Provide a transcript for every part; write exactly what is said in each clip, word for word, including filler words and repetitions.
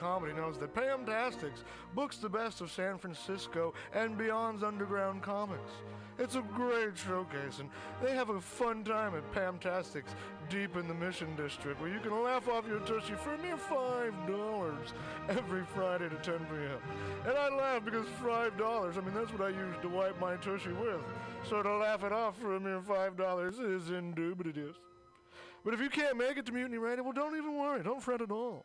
comedy knows that Pamtastics books the best of San Francisco and beyond's underground comics. It's a great showcase, and they have a fun time at Pamtastics deep in the Mission District, where you can laugh off your tushy for a mere five dollars every Friday to ten p m And I laugh because five dollars, I mean, that's what I use to wipe my tushy with. So to laugh it off for a mere five dollars is indubitious. But if you can't make it to Mutiny Radio, well, don't even worry. Don't fret at all.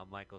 I'm Michael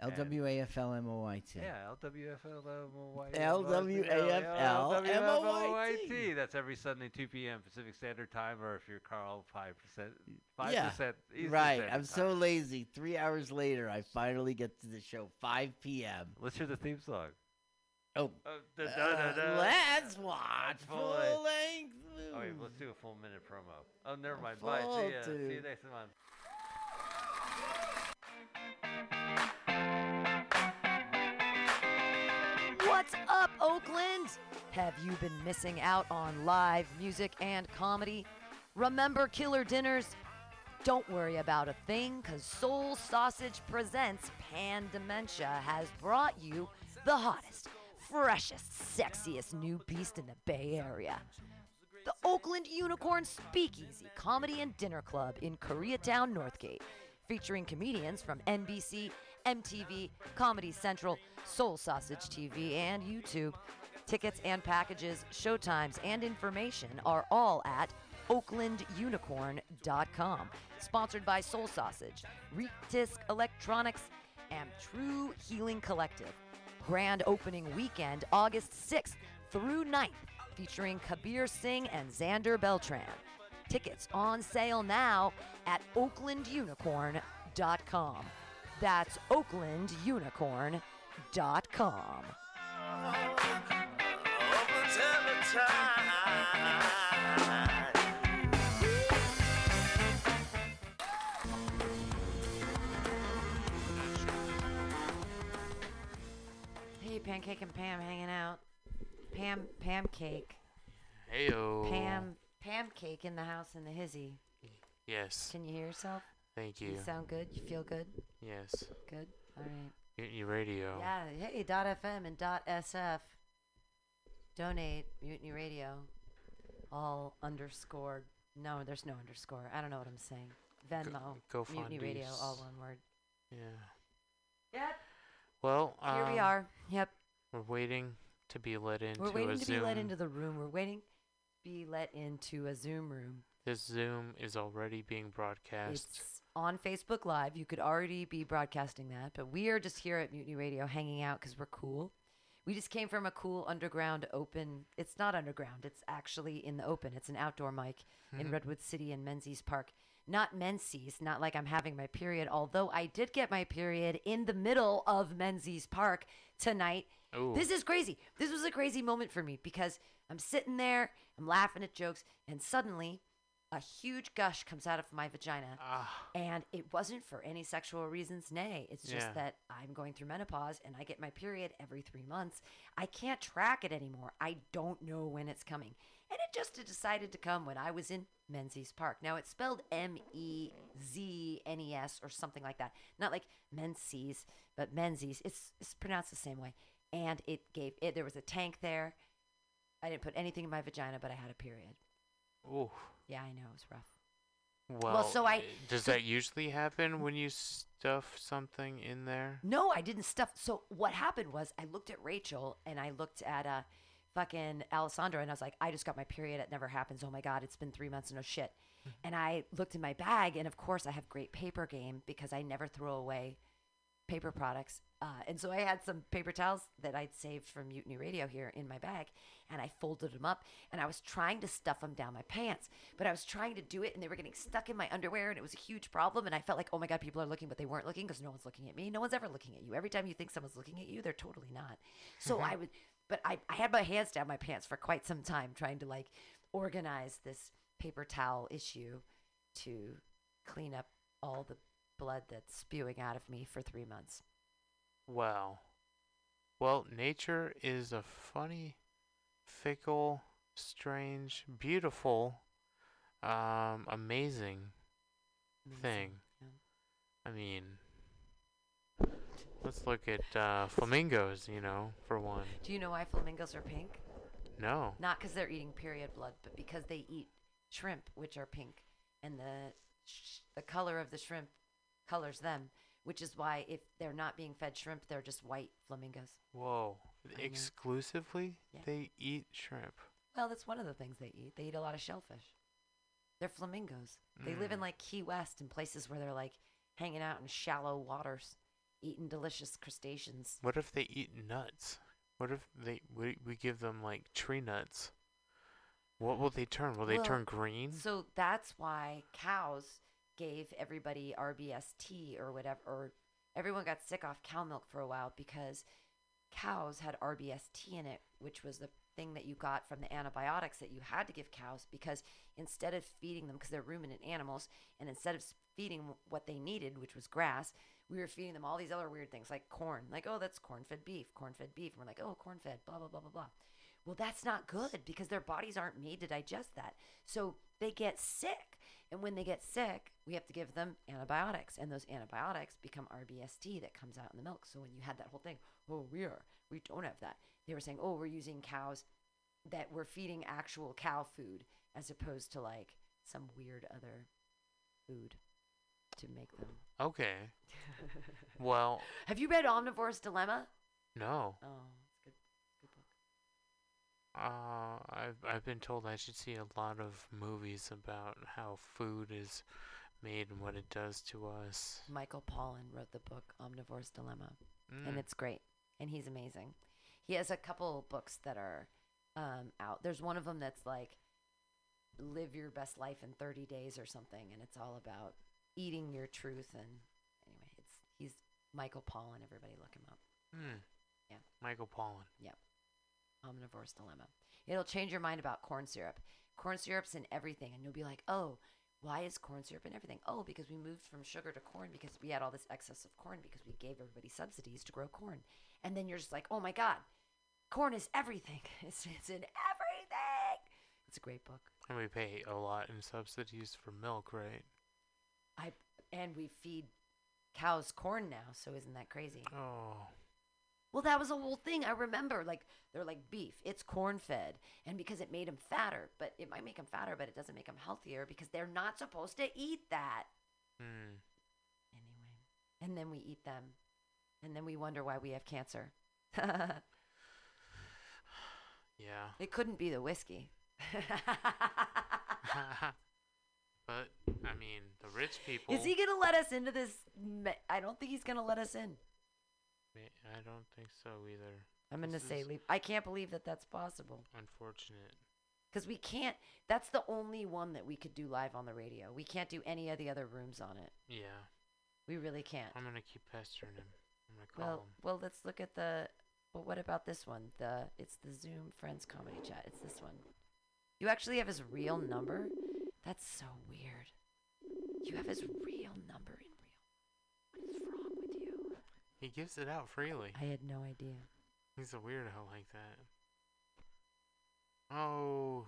L W A F L M O Y T. Yeah, L W A F L M O Y T. L W A F L M O Y T. That's every Sunday, two p m Pacific Standard Time, or if you're Carl, five percent. five percent yeah, Eastern right. Standard I'm time. So lazy. Three hours later, I finally get to the show, five p m Let's hear the theme song. Oh. Uh, da, da, da, da. Uh, let's watch full-length movies. Oh, wait, let's do a full-minute promo. Oh, never mind. Bye. See ya. See you next month. What's up, Oakland? Have you been missing out on live music and comedy? Remember killer dinners? Don't worry about a thing, because Soul Sausage Presents Pan Dementia has brought you the hottest, freshest, sexiest new beast in the Bay Area. The Oakland Unicorn Speakeasy Comedy and Dinner Club in Koreatown, Northgate, featuring comedians from N B C, M T V, Comedy Central, Soul Sausage T V, and YouTube. Tickets and packages, showtimes, and information are all at oakland unicorn dot com. Sponsored by Soul Sausage, Reetisk Electronics, and True Healing Collective. Grand opening weekend, August sixth through ninth, featuring Kabir Singh and Xander Beltran. Tickets on sale now at oakland unicorn dot com. That's oakland unicorn dot com. Hey, Pancake and Pam hanging out. Pam, Pam Cake. Heyo. Pam, Pam Cake in the house in the hizzy. Yes. Can you hear yourself? Thank you. You sound good? You feel good? Yes. Good? All right. Mutiny Radio. Yeah. Hey, .fm and .sf. Donate. Mutiny Radio. All underscored. No, there's no underscore. I don't know what I'm saying. Venmo. Go, go Mutiny Radio. These. All one word. Yeah. Yep. Well, um, here we are. Yep. We're waiting to be let into a Zoom. We're waiting to Zoom. be let into the room. We're waiting to be let into a Zoom room. This Zoom is already being broadcast. It's on Facebook Live. You could already be broadcasting that, but we are just here at Mutiny Radio hanging out because we're cool. We just came from a cool underground open. It's not underground. It's actually in the open. It's an outdoor mic mm-hmm. in Redwood City and Menzies Park. Not Menzies, not like I'm having my period, although I did get my period in the middle of Menzies Park tonight. Ooh. This is crazy. This was a crazy moment for me because I'm sitting there, I'm laughing at jokes, and suddenly a huge gush comes out of my vagina, ah. and it wasn't for any sexual reasons, nay. It's just yeah. that I'm going through menopause, and I get my period every three months. I can't track it anymore. I don't know when it's coming. And it just decided to come when I was in Menzies Park. Now, it's spelled M E Z N E S or something like that. Not like Menzies, but Menzies. It's, it's pronounced the same way. And it gave it. There was a tank there. I didn't put anything in my vagina, but I had a period. Ooh. Yeah, I know. It was rough. Well, well so I does so that usually happen when you stuff something in there? No, I didn't stuff. So what happened was I looked at Rachel and I looked at uh, fucking Alessandra and I was like, I just got my period. It never happens. Oh my God, it's been three months and no shit. And I looked in my bag and of course I have great paper game because I never throw away paper products. Uh, and so I had some paper towels that I'd saved from Mutiny Radio here in my bag, and I folded them up, and I was trying to stuff them down my pants, but I was trying to do it, and they were getting stuck in my underwear, and it was a huge problem, and I felt like, oh my God, people are looking, but they weren't looking because no one's looking at me. No one's ever looking at you. Every time you think someone's looking at you, they're totally not. So I would, but I, I had my hands down my pants for quite some time trying to like organize this paper towel issue to clean up all the blood that's spewing out of me for three months. Wow. Well, nature is a funny, fickle, strange, beautiful, um, amazing, amazing thing. Yeah. I mean, let's look at uh, flamingos, you know, for one. Do you know why flamingos are pink? No. Not because they're eating period blood, but because they eat shrimp, which are pink. And the sh- the color of the shrimp colors them. Which is why if they're not being fed shrimp, they're just white flamingos. Whoa. I Exclusively? Yeah. They eat shrimp. Well, that's one of the things they eat. They eat a lot of shellfish. They're flamingos. Mm. They live in like Key West and places where they're like hanging out in shallow waters, eating delicious crustaceans. What if they eat nuts? What if they we, we give them like tree nuts? What will they turn? Will they well, turn green? So that's why cows gave everybody R B S T or whatever, or everyone got sick off cow milk for a while because cows had R B S T in it, which was the thing that you got from the antibiotics that you had to give cows because instead of feeding them, because they're ruminant animals, and instead of feeding what they needed, which was grass, we were feeding them all these other weird things like corn. Like, oh, that's corn-fed beef, corn-fed beef. And we're like, oh, corn-fed, blah, blah, blah, blah, blah. Well, that's not good because their bodies aren't made to digest that. So they get sick. And when they get sick, we have to give them antibiotics. And those antibiotics become R B S T that comes out in the milk. So when you had that whole thing, oh, we are, we don't have that. They were saying, oh, we're using cows that we're feeding actual cow food as opposed to like some weird other food to make them. Okay. Well. Have you read Omnivore's Dilemma? No. Oh, it's a good, good book. Uh, I've, I've been told I should see a lot of movies about how food is made and what it does to us. Michael Pollan wrote the book Omnivore's Dilemma, mm. and it's great, and he's amazing. He has a couple books that are um, out. There's one of them that's like, live your best life in thirty days or something, and it's all about eating your truth. And anyway, it's he's Michael Pollan. Everybody look him up. Mm. Yeah, Michael Pollan. Yep. Omnivore's Dilemma. It'll change your mind about corn syrup. Corn syrup's in everything, and you'll be like, oh, why is corn syrup in everything? Oh, because we moved from sugar to corn because we had all this excess of corn because we gave everybody subsidies to grow corn. And then you're just like, oh my God, corn is everything. It's, it's in everything. It's a great book. And we pay a lot in subsidies for milk, right? I And we feed cows corn now, so isn't that crazy? Oh. Well, that was a whole thing. I remember, like, they're like beef. It's corn-fed, and because it made them fatter, but it might make them fatter, but it doesn't make them healthier because they're not supposed to eat that. Mm. Anyway, and then we eat them, and then we wonder why we have cancer. Yeah. It couldn't be the whiskey. But, I mean, the rich people. Is he going to let us into this? Me- I don't think he's going to let us in. I don't think so either. I'm going to say leave. I can't believe that that's possible. Unfortunate. Because we can't. That's the only one that we could do live on the radio. We can't do any of the other rooms on it. Yeah. We really can't. I'm going to keep pestering him. I'm going to call well, him. Well, let's look at the. Well, what about this one? The It's the Zoom Friends Comedy Chat. It's this one. You actually have his real number? That's so weird. You have his real number in real. What is wrong with you? He gives it out freely. I had no idea. He's a weirdo like that. Oh.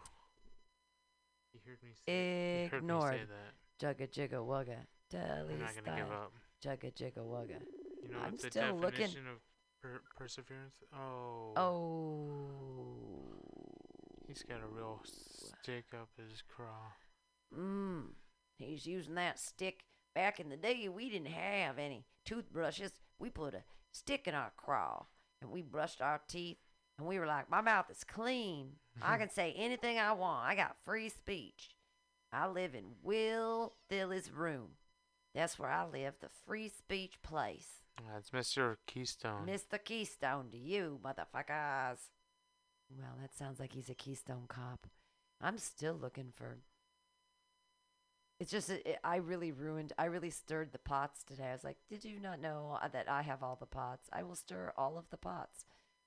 You heard me say, Ignored. Me say that. Ignored. Jugga jigga wugga. Deli I'm not going to give up. Jugga jigga wugga. You know I'm what the still definition looking. Of per- perseverance? Oh. Oh. He's got a real stick up his craw. Mmm. He's using that stick. Back in the day, we didn't have any toothbrushes. We put a stick in our craw, and we brushed our teeth, and we were like, my mouth is clean. I can say anything I want. I got free speech. I live in Will Philly's room. That's where I live, the free speech place. That's Mister Keystone. Mister Keystone to you, motherfuckers. Well, that sounds like he's a Keystone cop. I'm still looking for... It's just, it, I really ruined, I really stirred the pots today. I was like, did you not know that I have all the pots? I will stir all of the pots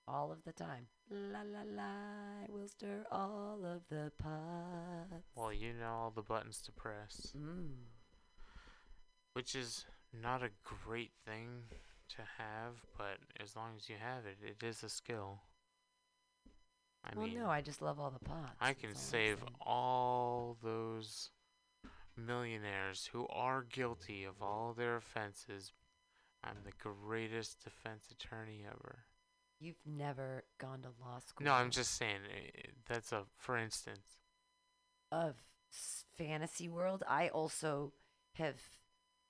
all of the time. La, la, la, I will stir all of the pots. Well, you know all the buttons to press. Mm. Which is not a great thing to have, but as long as you have it, it is a skill. I well, mean, no, I just love all the pots. I can save all those... millionaires who are guilty of all their offenses. I'm the greatest defense attorney ever. You've never gone to law school. No, I'm just saying that's a for instance of fantasy world. I also have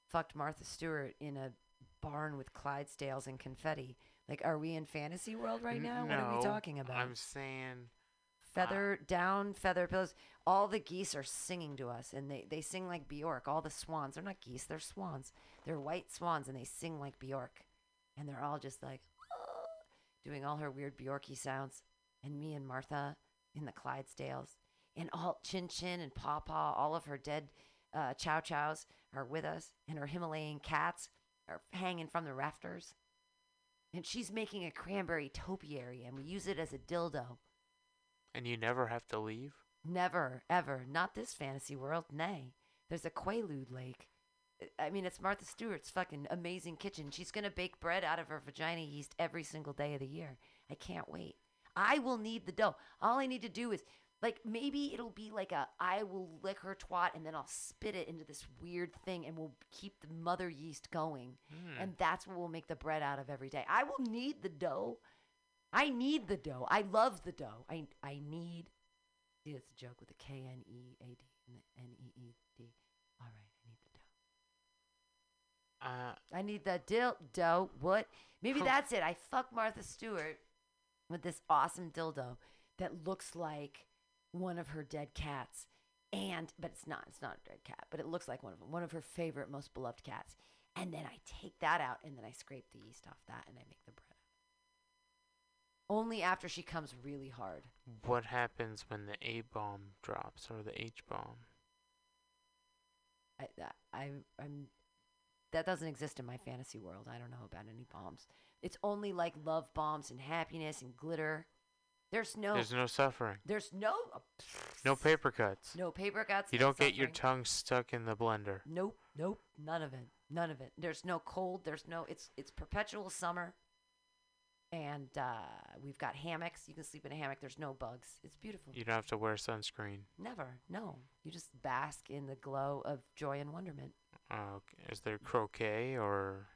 fucked Martha Stewart in a barn with Clydesdales and confetti. Like, are we in fantasy world right now? No, what are we talking about? I'm saying feather uh, down feather pillows. All the geese are singing to us, and they, they sing like Bjork. All the swans, they're not geese, they're swans. They're white swans, and they sing like Bjork. And they're all just like, oh, doing all her weird Bjorky sounds. And me and Martha in the Clydesdales. And all Chin Chin and Paw Paw, all of her dead uh, chow chows are with us. And her Himalayan cats are hanging from the rafters. And she's making a cranberry topiary, and we use it as a dildo. And you never have to leave? Never, ever. Not this fantasy world, nay. There's a Quaalude lake. I mean, it's Martha Stewart's fucking amazing kitchen. She's going to bake bread out of her vagina yeast every single day of the year. I can't wait. I will need the dough. All I need to do is, like, maybe it'll be like a, I will lick her twat, and then I'll spit it into this weird thing, and we'll keep the mother yeast going. Mm. And that's what we'll make the bread out of every day. I will need the dough. I need the dough. I love the dough. I, I need It's a joke with the K N E A D and the N E E D. All right, I need the dough. Uh, I need the dildo. What? Maybe that's it. I fuck Martha Stewart with this awesome dildo that looks like one of her dead cats. And, but it's not. It's not a dead cat. But it looks like one of them. One of her favorite, most beloved cats. And then I take that out, and then I scrape the yeast off that, and I make the bread. Only after she comes really hard. What happens when the A-bomb drops or the H-bomb? I, I, I'm, that doesn't exist in my fantasy world. I don't know about any bombs. It's only like love bombs and happiness and glitter. There's no... There's no suffering. There's no... Uh, no paper cuts. No paper cuts. You don't get your tongue stuck in the blender. Nope. Nope. None of it. None of it. There's no cold. There's no... It's, it's perpetual summer. And uh, we've got hammocks. You can sleep in a hammock. There's no bugs. It's beautiful. You don't have to wear sunscreen. Never. No. You just bask in the glow of joy and wonderment. Uh, is there croquet or?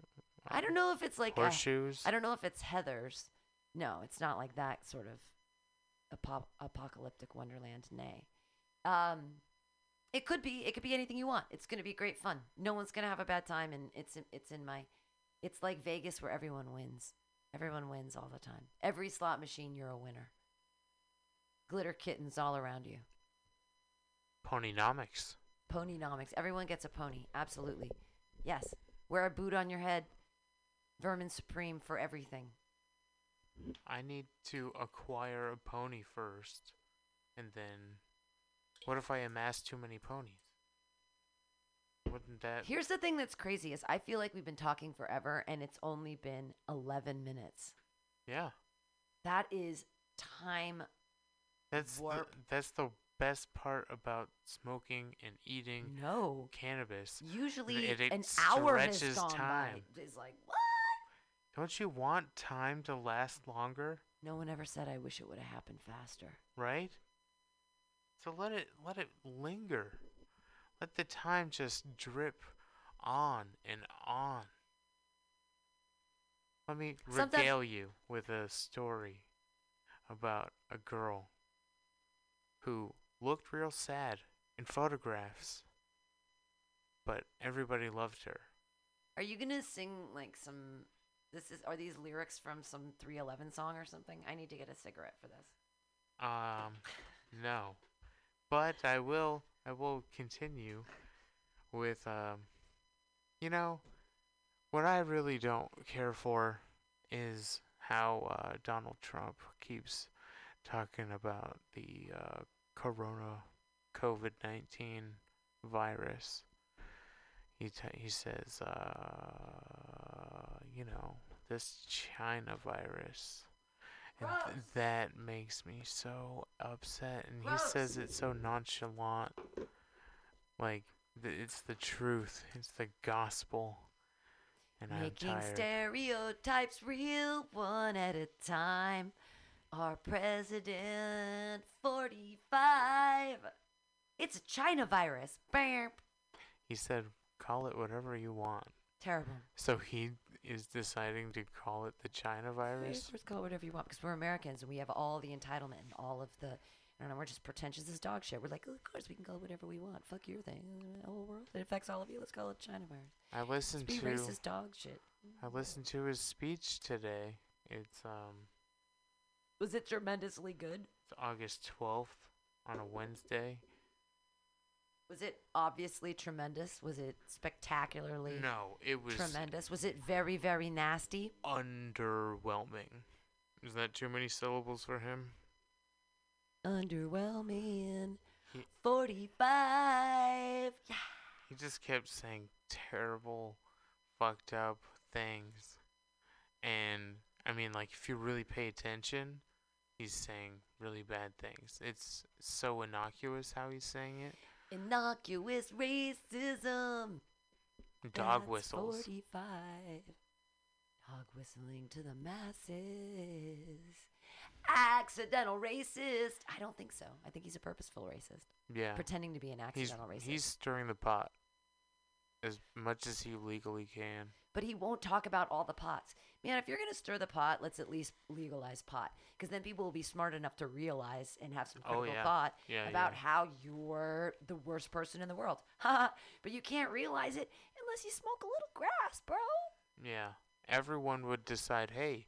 Uh, I don't know if it's like horseshoes. A, I don't know if it's heathers. No, it's not like that sort of apo- apocalyptic wonderland. Nay, um, it could be. It could be anything you want. It's going to be great fun. No one's going to have a bad time, and it's in, it's in my. It's like Vegas where everyone wins. Everyone wins all the time. Every slot machine, you're a winner. Glitter kittens all around you. Ponynomics. Ponynomics. Everyone gets a pony. Absolutely. Yes. Wear a boot on your head. Vermin supreme for everything. I need to acquire a pony first. And then... What if I amass too many ponies? Wouldn't that... Here's the thing that's crazy is I feel like we've been talking forever and it's only been eleven minutes. Yeah. That is time That's warp. The, that's the best part about smoking and eating no. cannabis. Usually it, it an hour has gone time. By. It's like, what? Don't you want time to last longer? No one ever said I wish it would have happened faster. Right? So let it let it linger. Let the time just drip on and on. Let me Sometimes. regale you with a story about a girl who looked real sad in photographs, but everybody loved her. Are you gonna sing like some? This is are these lyrics from some three eleven song or something? I need to get a cigarette for this. Um, no, but I will. I will continue with um. You know, what I really don't care for is how uh, Donald Trump keeps talking about the uh, corona COVID nineteen virus. He t- he says, uh, you know, this China virus. And th- that makes me so upset. And he says it so nonchalant. Like, th- it's the truth. It's the gospel. And making I'm tired. Stereotypes real one at a time. Our president, forty-five. It's a China virus. Bam. He said, call it whatever you want. Terrible. So he is deciding to call it the China virus? Just call it whatever you want because we're Americans and we have all the entitlement and all of the, I don't know, we're just pretentious as dog shit. We're like, oh, of course we can call it whatever we want. Fuck your thing. The whole world. It affects all of you. Let's call it China virus. I listened to. Be racist dog shit. I listened to his speech today. It's, um. Was it tremendously good? It's August twelfth on a Wednesday. Was it obviously tremendous? Was it spectacularly? No, it was tremendous. Was it very, very nasty? Underwhelming. Is that too many syllables for him? Underwhelming. He, forty-five. Yeah. He just kept saying terrible, fucked up things. And, I mean, like, if you really pay attention, he's saying really bad things. It's so innocuous how he's saying it. Innocuous racism. Dog that's whistles. forty-five. Dog whistling to the masses. Accidental racist. I don't think so. I think he's a purposeful racist. Yeah. Pretending to be an accidental he's, racist. He's stirring the pot as much as he legally can. But he won't talk about all the pots. Man, if you're going to stir the pot, let's at least legalize pot. Because then people will be smart enough to realize and have some critical oh, yeah. thought yeah, about yeah. how you're the worst person in the world. But you can't realize it unless you smoke a little grass, bro. Yeah. Everyone would decide, hey,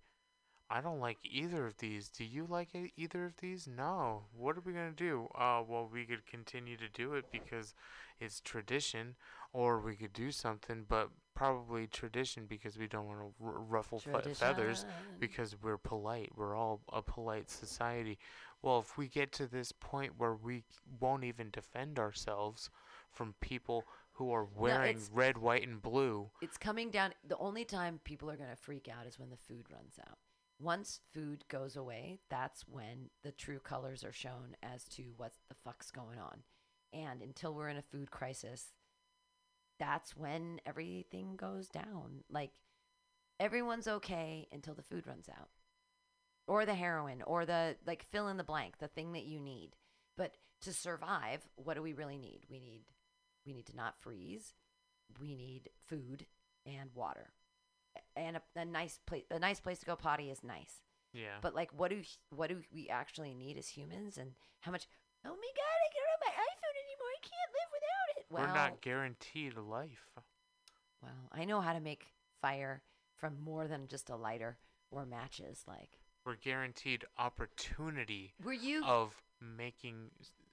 I don't like either of these. Do you like either of these? No. What are we going to do? Uh, well, we could continue to do it because it's tradition. Or we could do something, but probably tradition because we don't want to r- ruffle fe- feathers because we're polite. We're all a polite society. Well, if we get to this point where we won't even defend ourselves from people who are wearing no, red, white, and blue. It's coming down. The only time people are going to freak out is when the food runs out. Once food goes away, that's when the true colors are shown as to what the fuck's going on. And until we're in a food crisis, that's when everything goes down. Like, everyone's okay until the food runs out. Or the heroin, or the, like, fill in the blank, the thing that you need. But to survive, what do we really need? We need, we need to not freeze. We need food and water. And a, a nice place, a nice place to go potty is nice. Yeah. But like, what do what do we actually need as humans? And how much? Oh my God, I can't have my iPhone anymore. I can't live without it. Well, we're not guaranteed life. Well, I know how to make fire from more than just a lighter or matches. Like, we're guaranteed opportunity. Were you of making?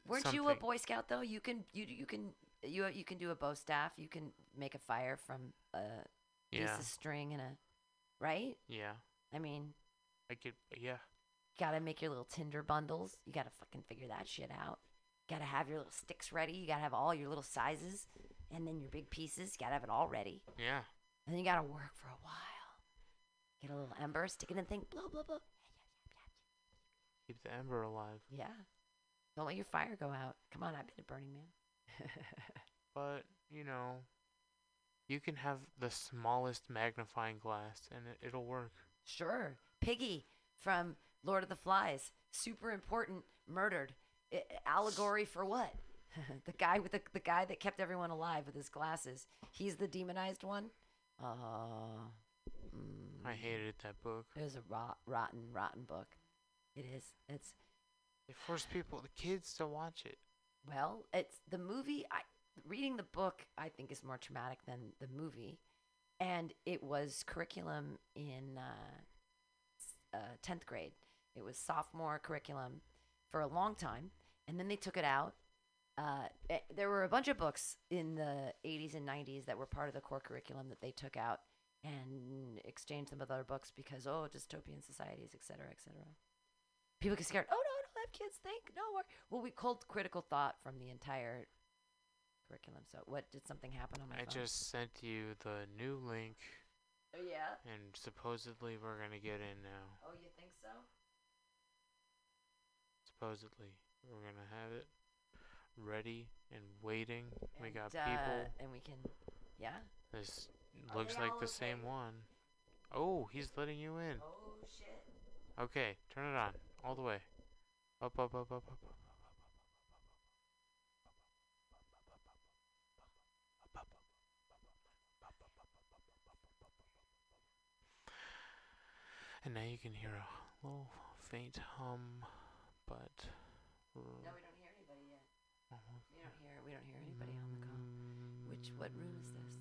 Weren't something. You a Boy Scout though? You can you you can you you can do a bow staff. You can make a fire from a. Yeah. Piece of string and a, right? Yeah. I mean. I could, yeah. Gotta make your little Tinder bundles. You gotta fucking figure that shit out. Gotta have your little sticks ready. You gotta have all your little sizes. And then your big pieces. You gotta have it all ready. Yeah. And then you gotta work for a while. Get a little ember, stick it in the thing, blow, blow, blow. Keep the ember alive. Yeah. Don't let your fire go out. Come on, I've been at Burning Man. But, you know. You can have the smallest magnifying glass, and it, it'll work. Sure. Piggy from Lord of the Flies. Super important. Murdered. I, allegory for what? the guy with the, the guy that kept everyone alive with his glasses. He's the demonized one. Uh, mm, I hated that book. It was a rot, rotten, rotten book. It is. It's They force people, the kids, to watch it. Well, it's the movie. I, reading the book, I think, is more traumatic than the movie. And it was curriculum in uh, uh, tenth grade. It was sophomore curriculum for a long time. And then they took it out. Uh, it, there were a bunch of books in the eighties and nineties that were part of the core curriculum that they took out and exchanged them with other books because, oh, dystopian societies, et cetera, et cetera. People get scared. Oh, no, don't have kids think. No. We're, well, we culled critical thought from the entire curriculum. So what, did something happen on my I phone? I just sent you the new link. Oh, yeah? And supposedly we're going to get in now. Oh, you think so? Supposedly. We're going to have it ready and waiting. And we got uh, people. And we can, yeah? This Are looks like the okay? same one. Oh, he's letting you in. Oh, shit. Okay, turn it on. All the way. Up, up, up, up, up, up, up. And now you can hear a little faint hum, but... No, we don't hear anybody yet. Uh-huh. We don't hear we don't hear anybody on the call. Which what room is this?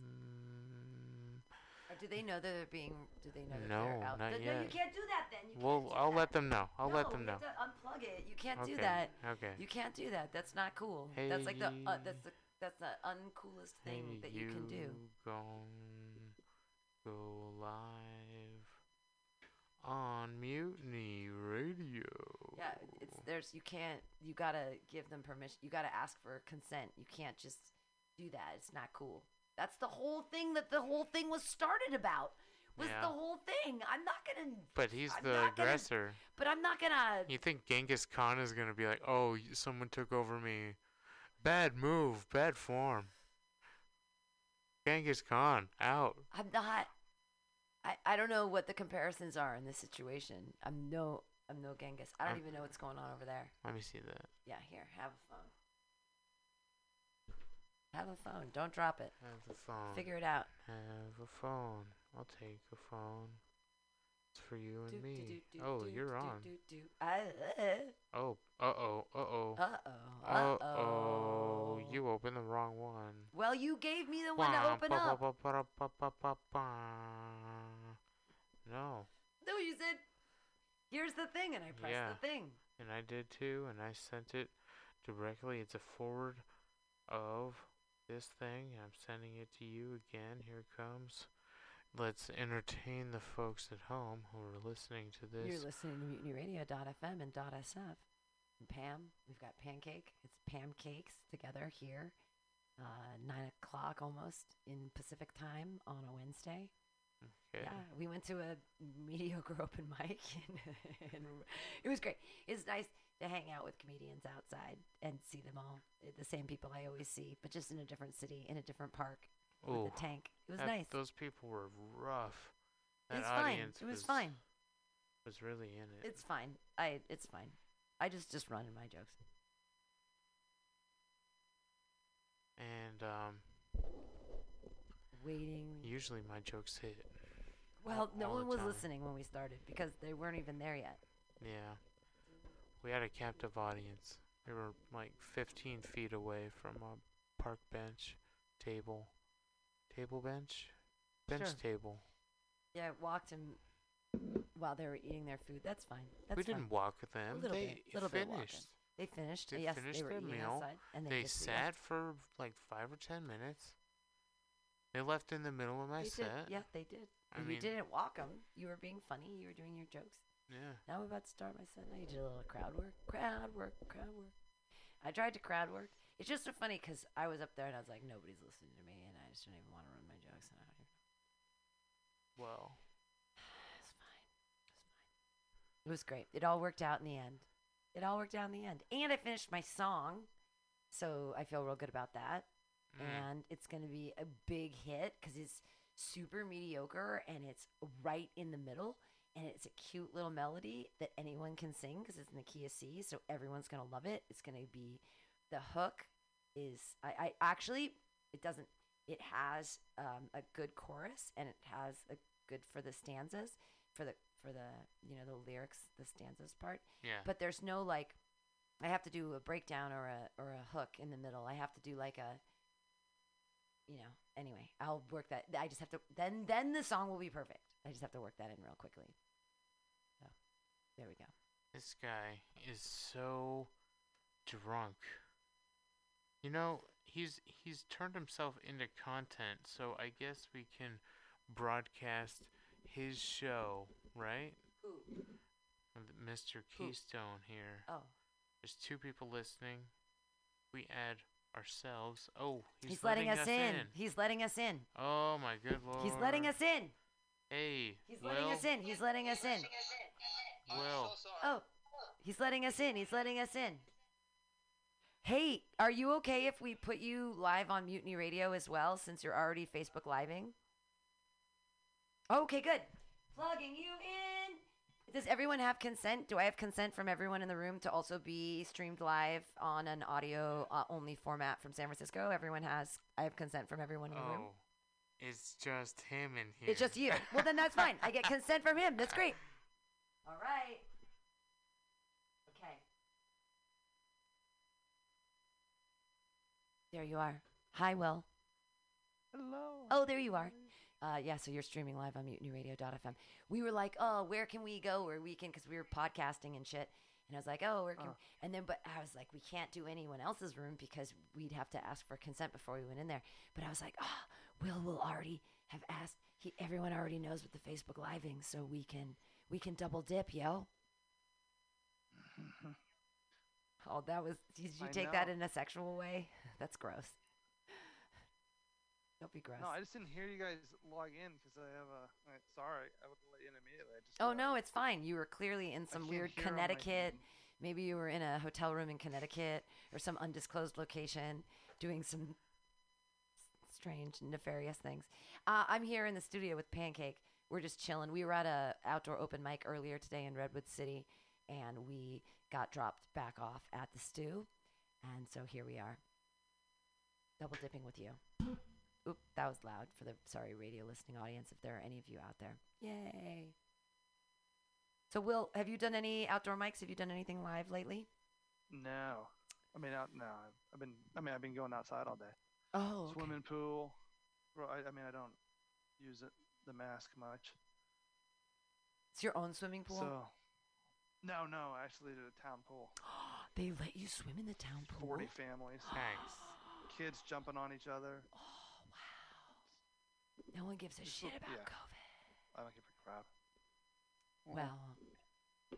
Or do they know that they're being do they know that no, they're out? Not the, yet. No, you can't do that then. You well, can't do I'll that. let them know. I'll no, let them know. You have to unplug it. You can't okay. do that. Okay. You can't do that. That's not cool. Hey, that's like the uh, that's the that's the uncoolest hey thing that you, you can do. Gone, go live on Mutiny Radio. Yeah, it's there's you can't you gotta give them permission. You gotta ask for consent. You can't just do that. It's not cool. That's the whole thing that the whole thing was started about. Was yeah. the whole thing. I'm not gonna. But he's I'm the aggressor. Gonna, but I'm not gonna. You think Genghis Khan is gonna be like, oh, someone took over me? Bad move, bad form. Genghis Khan out. I'm not. I, I don't know what the comparisons are in this situation. I'm no I'm no Genghis. I don't I'm even know what's going on over there. Let me see that. Yeah, here, have a phone. Have a phone. Don't drop it. Have a phone. Figure it out. Have a phone. I'll take a phone. It's for you and do, me. Do, do, do, oh, do, you're do, on. Do, do, do. I, uh, oh, uh-oh, uh-oh. Uh-oh, uh-oh. Uh-oh. You opened the wrong one. Well, you gave me the one bah, to open bah, up. Bah, bah, bah, bah, bah, bah, bah. No. No, you said, here's the thing, and I pressed yeah. the thing. And I did too, and I sent it directly. It's a forward of this thing. I'm sending it to you again. Here it comes. Let's entertain the folks at home who are listening to this. You're listening to mutiny radio dot f m and .sf. And Pam, we've got Pancake. It's Pam Cakes together here. Uh, nine o'clock almost in Pacific time on a Wednesday. Okay. Yeah, we went to a mediocre open mic, and, and it was great. It's nice to hang out with comedians outside and see them all, the same people I always see, but just in a different city, in a different park, Ooh, with a tank. It was nice. Those people were rough. That it's audience fine. It was, was fine. Was really in it. It's fine. I. It's fine. I just just run in my jokes. And um. Waiting. Usually my jokes hit. Well, no one was listening when we started because they weren't even there yet. Yeah. We had a captive audience. We were like fifteen feet away from a park bench, table, table bench, bench sure. table. Yeah, walked them while they were eating their food. That's fine. That's we fine. didn't walk them. A little they bit, little finished. Bit walking. They finished. They yes, finished they were their eating meal. Outside, and they, they sat for like five or ten minutes. They left in the middle of my they set. Did. Yeah, they did. I you mean, didn't walk them. You were being funny. You were doing your jokes. Yeah. Now we're about to start my set. Now you did a little crowd work. Crowd work. Crowd work. I tried to crowd work. It's just so funny because I was up there and I was like, nobody's listening to me, and I just don't even want to run my jokes. And I don't even. Well. It's fine. It's fine. It was great. It all worked out in the end. It all worked out in the end. And I finished my song, so I feel real good about that. Mm. And it's going to be a big hit because it's super mediocre and it's right in the middle. And it's a cute little melody that anyone can sing because it's in the key of C. So everyone's going to love it. It's going to be the hook is I, I actually it doesn't it has um, a good chorus and it has a good for the stanzas for the for the, you know, the lyrics, the stanzas part. Yeah. But there's no like I have to do a breakdown or a or a hook in the middle. I have to do like a, you know, anyway, I'll work that. I just have to, then then the song will be perfect. I just have to work that in real quickly. So, there we go. This guy is so drunk. You know, he's he's turned himself into content, so I guess we can broadcast his show, right? Who? Mister Keystone Who? Here. Oh. There's two people listening. We add ourselves. Oh, he's, he's letting, letting us, us in. in. He's letting us in. Oh, my good Lord. He's letting us in. Hey, He's Will. letting us in. He's letting us in. Will. Oh, he's letting us in. He's letting us in. Hey, are you okay if we put you live on Mutiny Radio as well, since you're already Facebook Living? Okay, good. Plugging you in. Does everyone have consent? Do I have consent from everyone in the room to also be streamed live on an audio-only uh, format from San Francisco? Everyone has. I have consent from everyone in the oh, room. It's just him in here. It's just you. Well, then that's fine. I get consent from him. That's great. All right. Okay. There you are. Hi, Will. Hello. Oh, there you are. Uh, yeah, so you're streaming live on mutiny radio dot f m. We were like, oh, where can we go where we can, because we were podcasting and shit. And I was like, oh, where can oh. we? And then, but I was like, we can't do anyone else's room because we'd have to ask for consent before we went in there. But I was like, oh, Will will already have asked. He, everyone already knows with the Facebook Living, so we can we can double dip, yo. Oh, that was, did you I take know. that in a sexual way? That's gross. Don't be gross. No, I just didn't hear you guys log in because I have a. I, sorry, I would let you in immediately. I just oh no, it's fine. You were clearly in some weird Connecticut. Maybe you were in a hotel room in Connecticut or some undisclosed location, doing some strange, nefarious things. Uh, I'm here in the studio with Pancake. We're just chilling. We were at a outdoor open mic earlier today in Redwood City, and we got dropped back off at the Stew, and so here we are, double dipping with you. Oop, that was loud for the sorry radio listening audience if there are any of you out there. Yay. So, Will, have you done any outdoor mics? Have you done anything live lately? No. I mean, out, no. I've been I mean, I've been going outside all day. Oh. Swimming, okay. Pool. Well, I, I mean, I don't use it, the mask much. It's your own swimming pool? So, no, no. I actually did a town pool. They let you swim in the town pool? forty families. Thanks. Kids jumping on each other. Oh. No one gives a it's shit about yeah. COVID. I don't give a crap. Well,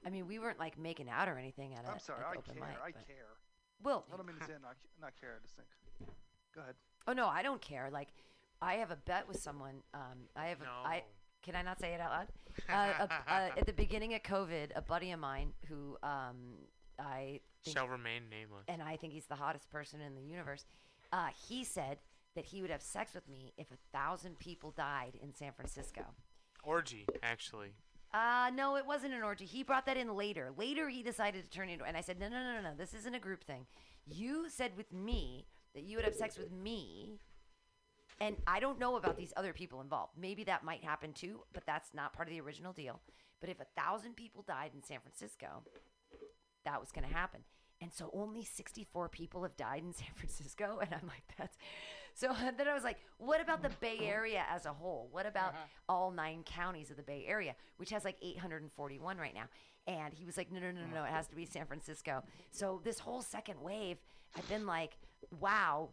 I mean, we weren't like making out or anything at I'm a, sorry, at I open care, mic. I care. Well, I don't mean to say not, not care. I just think. Go ahead. Oh no, I don't care. Like, I have a bet with someone. Um, I have. No. A, I can I not say it out loud? Uh, a, uh, at the beginning of COVID, a buddy of mine who um I think shall remain nameless, and I think he's the hottest person in the universe. Uh, he said that he would have sex with me if a thousand people died in San Francisco. Orgy, actually. Uh, no, it wasn't an orgy. He brought that in later. Later, he decided to turn it into, and I said, no, no, no, no, no. This isn't a group thing. You said with me that you would have sex with me, and I don't know about these other people involved. Maybe that might happen too, but that's not part of the original deal. But if a thousand people died in San Francisco, that was going to happen. And so only sixty-four people have died in San Francisco. And I'm like, that's... So then I was like, what about the Bay Area as a whole? What about uh-huh. all nine counties of the Bay Area, which has like eight hundred forty-one right now? And he was like, no, no, no, no, no, it has to be San Francisco. So this whole second wave, I've been like, wow,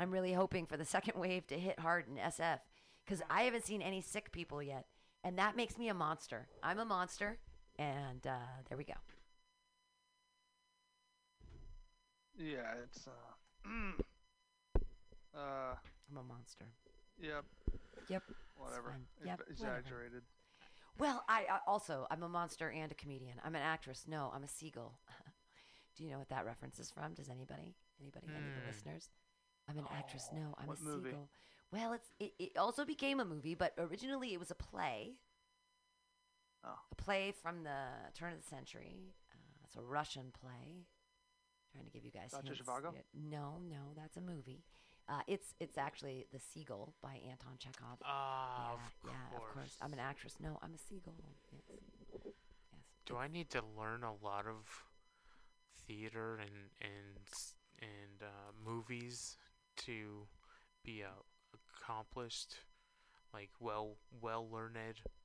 I'm really hoping for the second wave to hit hard in S F because I haven't seen any sick people yet. And that makes me a monster. I'm a monster. And uh, there we go. Yeah, it's, uh, uh, I'm a monster. Yep. Yep. Whatever. Yep. Exaggerated. Whatever. Well, I, I also, I'm a monster and a comedian. I'm an actress. No, I'm a seagull. Do you know what that reference is from? Does anybody, anybody, mm. any of the listeners? I'm an oh, actress. No, I'm a seagull. Movie? Well, it's, it, it also became a movie, but originally it was a play. Oh. A play from the turn of the century. Uh, it's a Russian play. Trying to give you guys Doctor hints. Zhivago? No, no, that's a movie. Uh, it's it's actually The Seagull by Anton Chekhov. Ah, uh, yeah, of, yeah, of course. I'm an actress. No, I'm a seagull. Yes. Yes. Do I need to learn a lot of theater and and and uh, movies to be a accomplished, like well well learned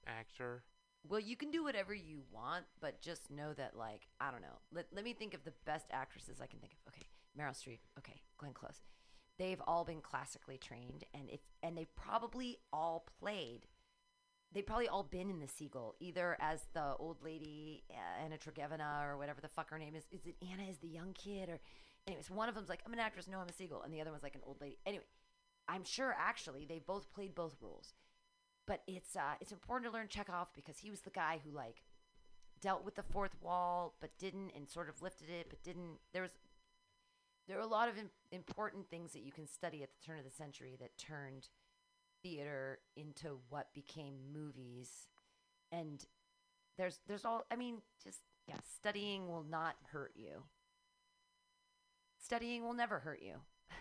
actor? Well, you can do whatever you want, but just know that, like, I don't know. Let, let me think of the best actresses I can think of. Okay, Meryl Streep. Okay, Glenn Close. They've all been classically trained, and if and they've probably all played. They've probably all been in The Seagull, either as the old lady, uh, Anna Tregevna, or whatever the fuck her name is. Is it Anna is the young kid? Or anyways, one of them's like, I'm an actress, no, I'm a seagull. And the other one's like an old lady. Anyway, I'm sure, actually, they both played both roles. But it's uh, it's important to learn Chekhov because he was the guy who, like, dealt with the fourth wall but didn't, and sort of lifted it but didn't. There was there were a lot of im- important things that you can study at the turn of the century that turned theater into what became movies, and there's there's all I mean just yeah studying will not hurt you. Studying will never hurt you.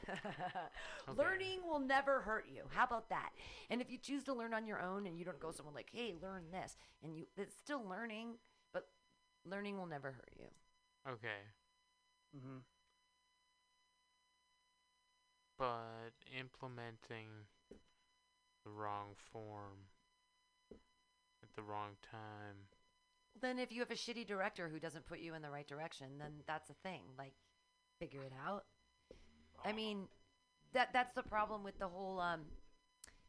Okay. Learning will never hurt you. How about that? And if you choose to learn on your own and you don't go someone like, hey, learn this, and you it's still learning, but learning will never hurt you. Okay. Mm-hmm. But implementing the wrong form at the wrong time. Then if you have a shitty director who doesn't put you in the right direction, then that's a thing. Like, figure it out. I mean, that that's the problem with the whole um,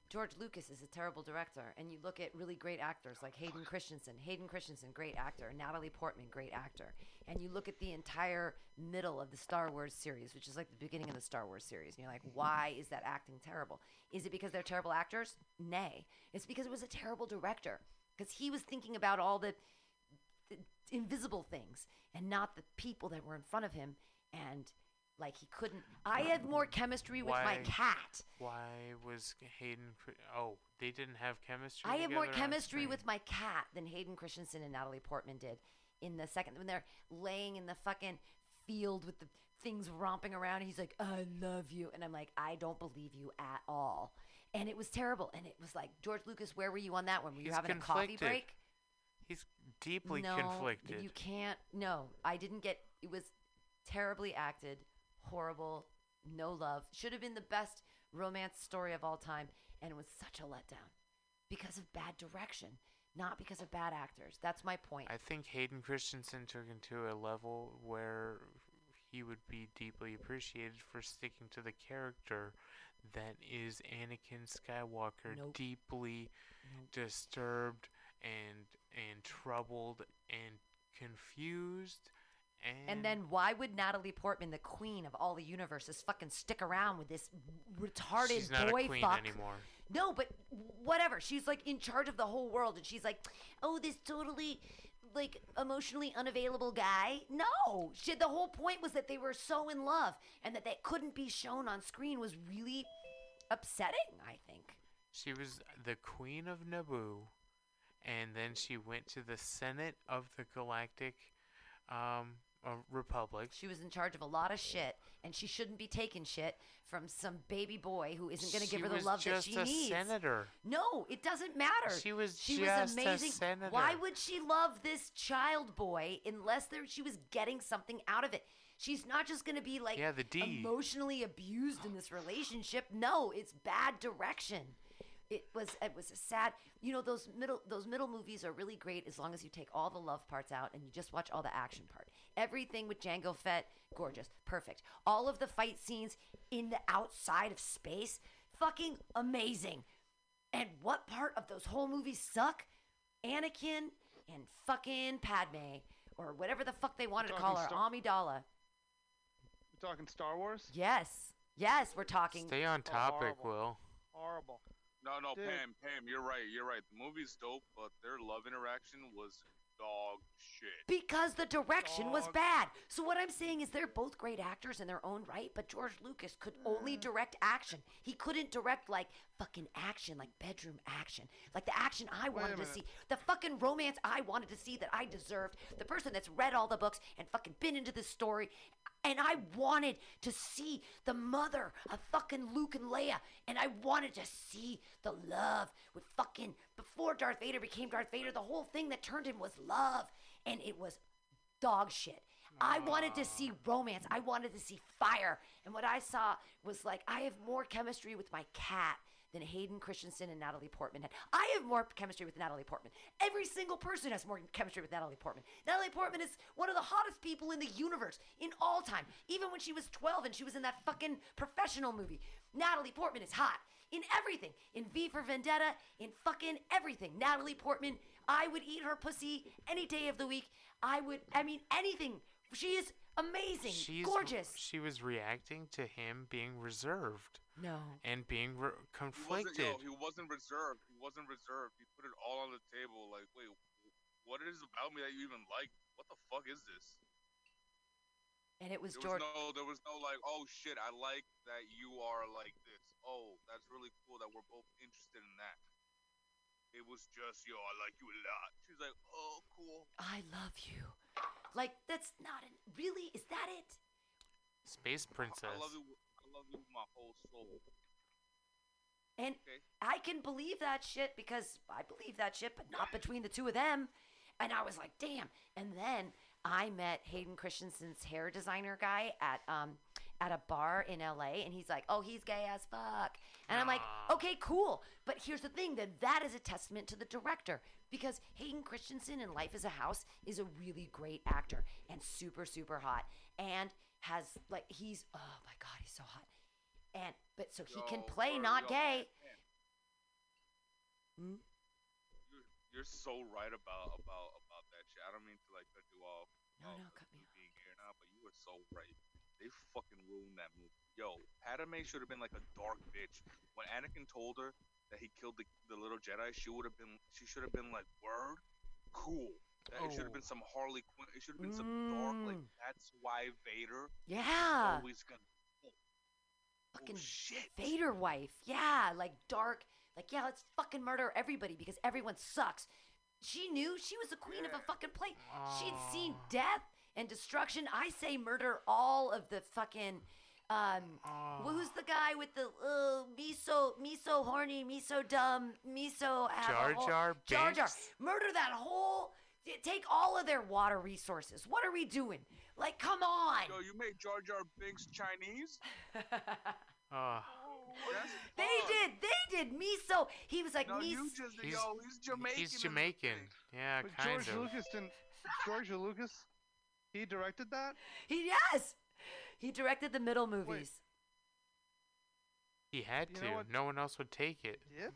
George Lucas is a terrible director. And you look at really great actors like Hayden Christensen. Hayden Christensen, great actor. Natalie Portman, great actor. And you look at the entire middle of the Star Wars series, which is like the beginning of the Star Wars series. And you're like, why is that acting terrible? Is it because they're terrible actors? Nay. It's because it was a terrible director. Because he was thinking about all the, the invisible things and not the people that were in front of him. And... like he couldn't. I had more chemistry with why, my cat. Why was Hayden? Oh, they didn't have chemistry. I had more chemistry with my cat than Hayden Christensen and Natalie Portman did in the second when they're laying in the fucking field with the things romping around. He's like, "I love you," and I'm like, "I don't believe you at all." And it was terrible. And it was like, George Lucas, where were you on that one? Were you He's having conflicted. a coffee break? He's deeply no, conflicted. You can't. No, I didn't get. It was terribly acted. Horrible, no love. Should have been the best romance story of all time, and it was such a letdown because of bad direction, not because of bad actors. That's my point. I think Hayden Christensen took him to a level where he would be deeply appreciated for sticking to the character that is Anakin Skywalker, nope. deeply nope. disturbed and and troubled and confused. And, and then why would Natalie Portman, the queen of all the universes, fucking stick around with this retarded she's not boy a queen fuck? Anymore. No, but whatever. She's like in charge of the whole world, and she's like, oh, this totally like emotionally unavailable guy. No, she, the whole point was that they were so in love, and that that couldn't be shown on screen was really upsetting. I think she was the queen of Naboo, and then she went to the Senate of the Galactic. Um. A republic. She was in charge of a lot of shit, and she shouldn't be taking shit from some baby boy who isn't going to give her the love that she needs. She was just a senator. No, it doesn't matter. She was she just was amazing. a senator. Why would she love this child boy unless there, she was getting something out of it? She's not just going to be like yeah, the D. emotionally abused in this relationship. No, it's bad direction. It was it was a sad, you know, those middle those middle movies are really great as long as you take all the love parts out and you just watch all the action part. Everything with Jango Fett, gorgeous, perfect. All of the fight scenes in the outside of space, fucking amazing. And what part of those whole movies suck? Anakin and fucking Padme or whatever the fuck they wanted to call her, Star- Amidala. We're talking Star Wars? Yes. Yes, we're talking. Stay on topic, oh, horrible. Will. Horrible. No, no, Dude. Pam, Pam, you're right, you're right. The movie's dope, but their love interaction was dog shit. Because the direction dog. was bad. So what I'm saying is they're both great actors in their own right, but George Lucas could only direct action. He couldn't direct, like, fucking action, like bedroom action. Like the action I Wait wanted to see. The fucking romance I wanted to see that I deserved. The person that's read all the books and fucking been into this story. And I wanted to see the mother of fucking Luke and Leia. And I wanted to see the love with fucking... Before Darth Vader became Darth Vader, the whole thing that turned him was love. And it was dog shit. I wanted to see romance. I wanted to see fire. And what I saw was like, I have more chemistry with my cat than Hayden Christensen and Natalie Portman had. I have more chemistry with Natalie Portman. Every single person has more chemistry with Natalie Portman. Natalie Portman is one of the hottest people in the universe, in all time. Even when she was twelve and she was in that fucking Professional movie, Natalie Portman is hot. In everything. In V for Vendetta. In fucking everything. Natalie Portman, I would eat her pussy any day of the week. I would, I mean, anything. She is amazing. She's gorgeous. She was reacting to him being reserved. No. And being re- conflicted. He wasn't, yo, he wasn't reserved. He wasn't reserved. He put it all on the table. Like, wait, what is about me that you even like? What the fuck is this? And it was Jordan. No, there was no like, oh shit, I like that you are like this. Oh, that's really cool that we're both interested in that. It was just, yo, I like you a lot. She was like, oh, cool. I love you. Like, that's not an... Really? Is that it? Space Princess. I love you, I love you with my whole soul. And okay. I can believe that shit because I believe that shit, but not between the two of them. And I was like, damn. And then I met Hayden Christensen's hair designer guy at... um. at a bar in L A, and he's like, oh, he's gay as fuck. And nah. I'm like, okay, cool. But here's the thing, that that is a testament to the director, because Hayden Christensen in Life is a House is a really great actor and super, super hot, and has like, he's, oh my God, he's so hot. And, but so he yo, can play not gay. Hmm? You're, you're so right about, about, about that shit. I don't mean to like cut you off. No, no, cut me off. Being gay or not, but you were so right. They fucking ruined that movie. Yo, Padme should have been like a dark bitch. When Anakin told her that he killed the, the little Jedi, she would have been. She should have been like, "Word, cool." That, oh. It should have been some Harley Quinn. It should have been mm. some dark. Like that's why Vader. Yeah. Is always gonna. Oh. Fucking oh, shit. Vader wife. Yeah, like dark. Like yeah, let's fucking murder everybody because everyone sucks. She knew she was the queen yeah. of a fucking plate. Oh. She'd seen death. And destruction. I say murder all of the fucking. Um, oh. Who's the guy with the uh, me so me so horny, me so dumb, me so Jar Jar Binks. Jar Jar. Murder that whole. Take all of their water resources. What are we doing? Like, come on. Yo, you made Jar Jar Binks Chinese. uh. That's they fun. did. They did. Miso. He was like, no, Miso. Just, he's, yo, he's Jamaican. He's Jamaican. Yeah, but kind George of. Lucas didn't, George Lucas. He directed that? He yes! He directed the middle movies. Wait. He had you to. No one else would take it. He did?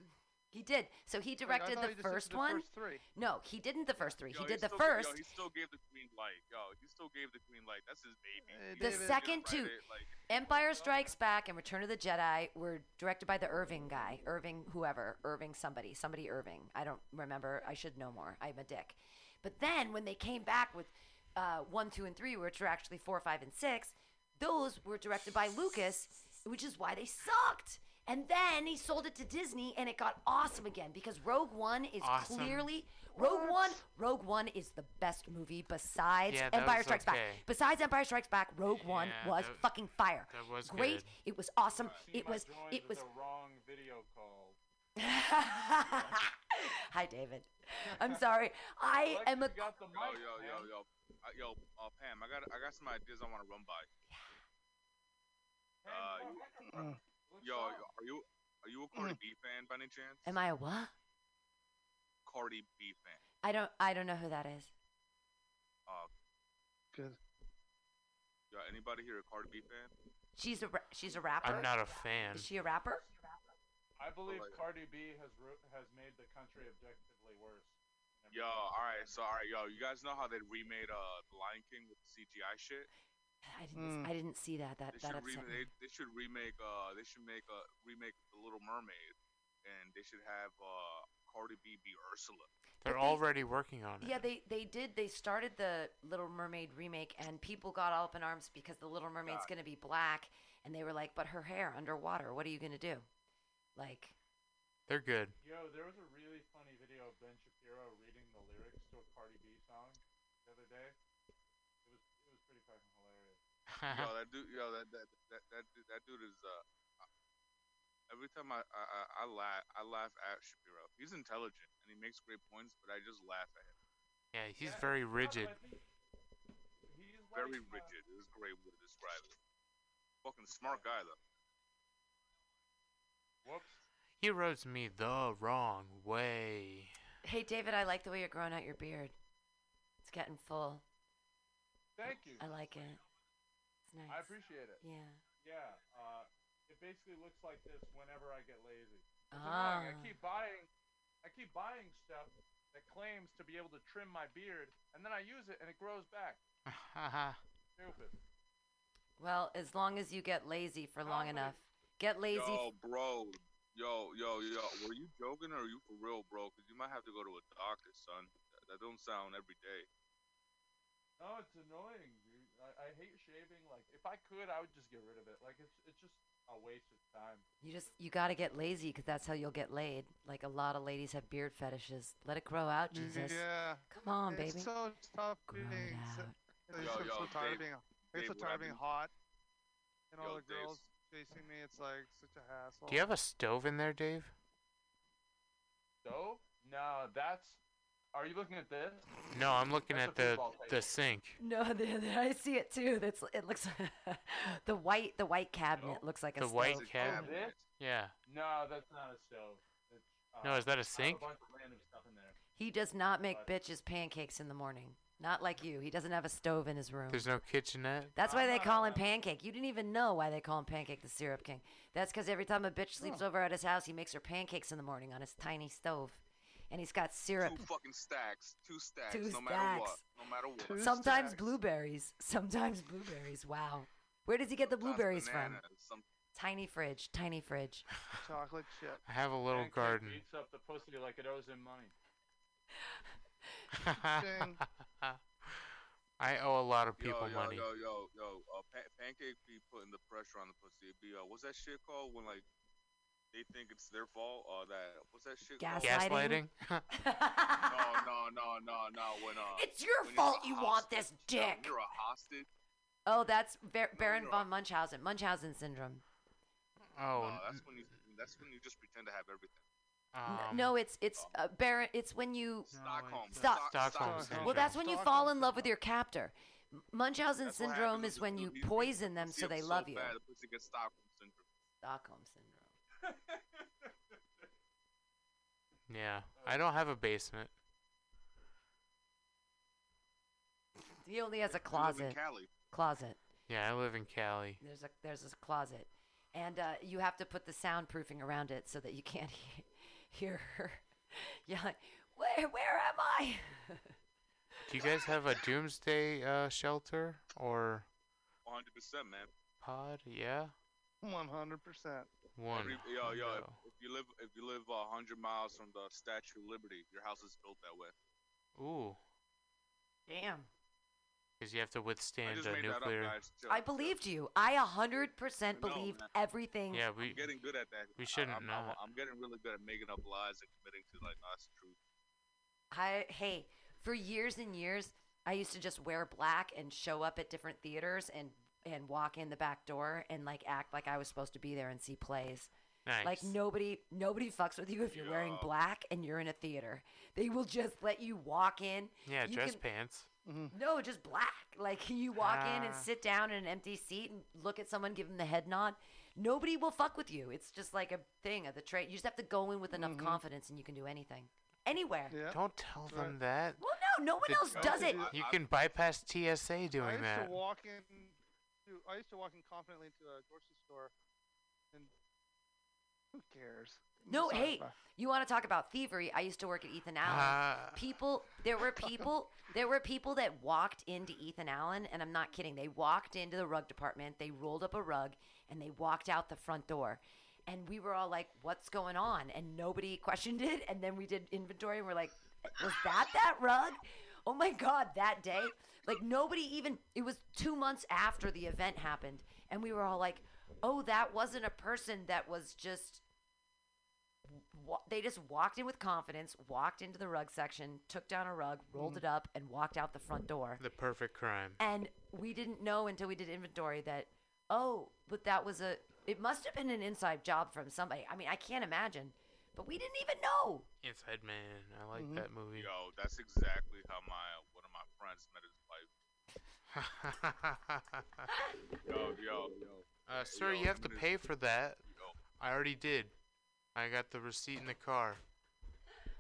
He did. So he directed Wait, the he first one. The first three. No, he didn't the first three. Yo, he did he the first. Gave, yo, he still gave the green light. Yo, he still gave the green light. That's his baby. Hey, the David, second two, it, like, Empire Strikes Back and Return of the Jedi, were directed by the Irving guy. Irving whoever. Irving somebody. Somebody Irving. I don't remember. I should know more. I'm a dick. But then when they came back with... Uh, one, two, and three, which are actually four, five, and six. Those were directed by Lucas, which is why they sucked. And then he sold it to Disney, and it got awesome again because Rogue One is awesome. clearly Rogue what? One. Rogue One is the best movie besides yeah, Empire Strikes okay. Back. Besides Empire Strikes Back, Rogue yeah, One was that, fucking fire. That was great. Good. It was awesome. It was. It was. With the wrong video call. Hi, David. I'm sorry. I Alexa am a. Got the mic, yo, yo, yo, yo. Uh, yo, uh, Pam, I got I got some ideas I want to run by. Yeah. Uh, Pam, you, yo, up? are you are you a Cardi mm. B fan by any chance? Am I a what? Cardi B fan. I don't I don't know who that is. Uh, good. Yo, anybody here a Cardi B fan? She's a she's a rapper. I'm not a fan. Is she a rapper? I believe oh, like, Cardi B has has made the country objectively worse. Yo, alright, so alright, yo, you guys know how they remade uh, The Lion King with the C G I shit? I didn't, mm. I didn't see that, that, they that upset rem- me. They, they should remake, uh, they should make a remake The Little Mermaid, and they should have, uh, Cardi B be Ursula. They're they, already working on it. Yeah, they, they did, they started the Little Mermaid remake, and people got all up in arms because The Little Mermaid's God. gonna be black, and they were like, but her hair underwater, what are you gonna do? Like... They're good. Yo, there was a really funny video of Ben Shapiro reading the lyrics to a Cardi B song the other day. It was it was pretty fucking hilarious. Yo, that dude, yo, that that that that dude, that dude is uh. Every time I, I I I laugh I laugh at Shapiro. He's intelligent and he makes great points, but I just laugh at him. Yeah, he's yeah, very rigid. He's very rigid. Is a great way to describe it. Fucking smart guy though. Whoops. He rubs me the wrong way. Hey David, I like the way you're growing out your beard. It's getting full. Thank you. I like it. It's nice. I appreciate it. Yeah. Yeah. Uh, it basically looks like this whenever I get lazy. Ah. I keep buying. I keep buying stuff that claims to be able to trim my beard, and then I use it, and it grows back. Stupid. Well, as long as you get lazy for long enough. Get lazy. Yo, bro. Yo, yo, yo. Were you joking, or are you for real, bro? Because you might have to go to a doctor, son. That, that don't sound every day. No, it's annoying, dude. I, I hate shaving. Like, if I could, I would just get rid of it. Like, it's it's just a waste of time. You just you gotta get lazy, because that's how you'll get laid. Like, a lot of ladies have beard fetishes. Let it grow out, Jesus. Yeah. Come on, it's baby. It's so tough. Grow it out. It's yo, so, yo, so tired Dave, being, it's Dave, so tired being hot, and yo, all the girls Dave's. Chasing me. It's like such a hassle. Do you have a stove in there, Dave? Stove? No, that's. Are you looking at this? No, I'm looking that's at the the sink. No, the, the, I see it too. That's it looks. the white the white cabinet no. looks like the a stove. The white cabinet. Oh, yeah. No, that's not a stove. It's, uh, no, is that a sink? I have a bunch of random stuff in there. He does not make but, bitches pancakes in the morning. Not like you. He doesn't have a stove in his room. There's no kitchenette. That's why they call him Pancake. You didn't even know why they call him Pancake the Syrup King. That's because every time a bitch sleeps oh. over at his house, he makes her pancakes in the morning on his tiny stove. And he's got syrup. Two fucking stacks. Two stacks. Two no stacks. matter what. No matter what. Two sometimes stacks. blueberries. Sometimes blueberries. Wow. Where does he get the blueberries banana, from? Some... Tiny fridge. Tiny fridge. Chocolate chip. I have a little Pancake garden. Beats up the pussy like it owes him money. I owe a lot of people yo, yo, money. Yo, yo, yo, uh, pa- Pancake be putting the pressure on the pussy. It'd be, uh, what's that shit called when like they think it's their fault? Uh, that what's that shit? Gaslighting. Called? Gaslighting. no, no, no, no, no. When uh, it's your when fault you hostage. want this dick. No, you're a hostage. Oh, that's Bar- no, Baron von Munchausen. Munchausen syndrome. Oh, no, that's when you. That's when you just pretend to have everything. Um, no, it's it's uh, Baron. It's when you Stockholm. Sto- Stockholm. Stockholm. Well, that's when you Stockholm. fall in love with your captor. Munchausen that's syndrome is when you poison them so they so love you. Bad, the Stockholm syndrome. Stockholm syndrome. Yeah, I don't have a basement. He only has a closet. Closet. Yeah, I live in Cali. There's a there's this closet, and uh, you have to put the soundproofing around it so that you can't hear. Hear her yelling, where, where am I? Do you guys have a doomsday uh, shelter or? one hundred percent, man. Pod, yeah. one hundred percent. One. Every, yo, yo, if, if you live, if you live uh, one hundred miles from the Statue of Liberty, your house is built that way. Ooh. Damn. Because you have to withstand a nuclear. Up, Chill, I believed you. I one hundred percent believed no, everything. Yeah, we. I'm getting good at that. We shouldn't I, I'm, know. I'm, I'm getting really good at making up lies and committing to like honest truth. I hey, for years and years, I used to just wear black and show up at different theaters and and walk in the back door and like act like I was supposed to be there and see plays. Nice. Like nobody, nobody fucks with you if you're Yo. wearing black and you're in a theater. They will just let you walk in. Yeah, you dress can, pants. Mm-hmm. No, just black. Like you walk ah. in and sit down in an empty seat and look at someone, give them the head nod. Nobody will fuck with you. It's just like a thing of the trade. You just have to go in with enough mm-hmm. confidence, and you can do anything, anywhere. Yeah. Don't tell That's them right. that. Well, no, no one the, else does it. You can bypass T S A doing I used that. To walk in, dude, I used to walk in confidently into a grocery store, and who cares? No, Sorry, hey, bye. you want to talk about thievery? I used to work at Ethan Allen. Uh, people, there were people, there were people that walked into Ethan Allen, and I'm not kidding. They walked into the rug department, they rolled up a rug, and they walked out the front door. And we were all like, "What's going on?" And nobody questioned it. And then we did inventory, and we're like, "Was that that rug? Oh my God, that day!" Like nobody even. It was two months after the event happened, and we were all like, "Oh, that wasn't a person. That was just." They just walked in with confidence, walked into the rug section, took down a rug, rolled mm. it up, and walked out the front door. The perfect crime. And we didn't know until we did inventory that, oh, but that was a, it must have been an inside job from somebody. I mean, I can't imagine, but we didn't even know. Inside Man. I like mm-hmm. that movie. Yo, that's exactly how my one of my friends met his wife. yo, yo, yo. Uh, sir, yo, you have to pay for that. Yo. I already did. I got the receipt in the car.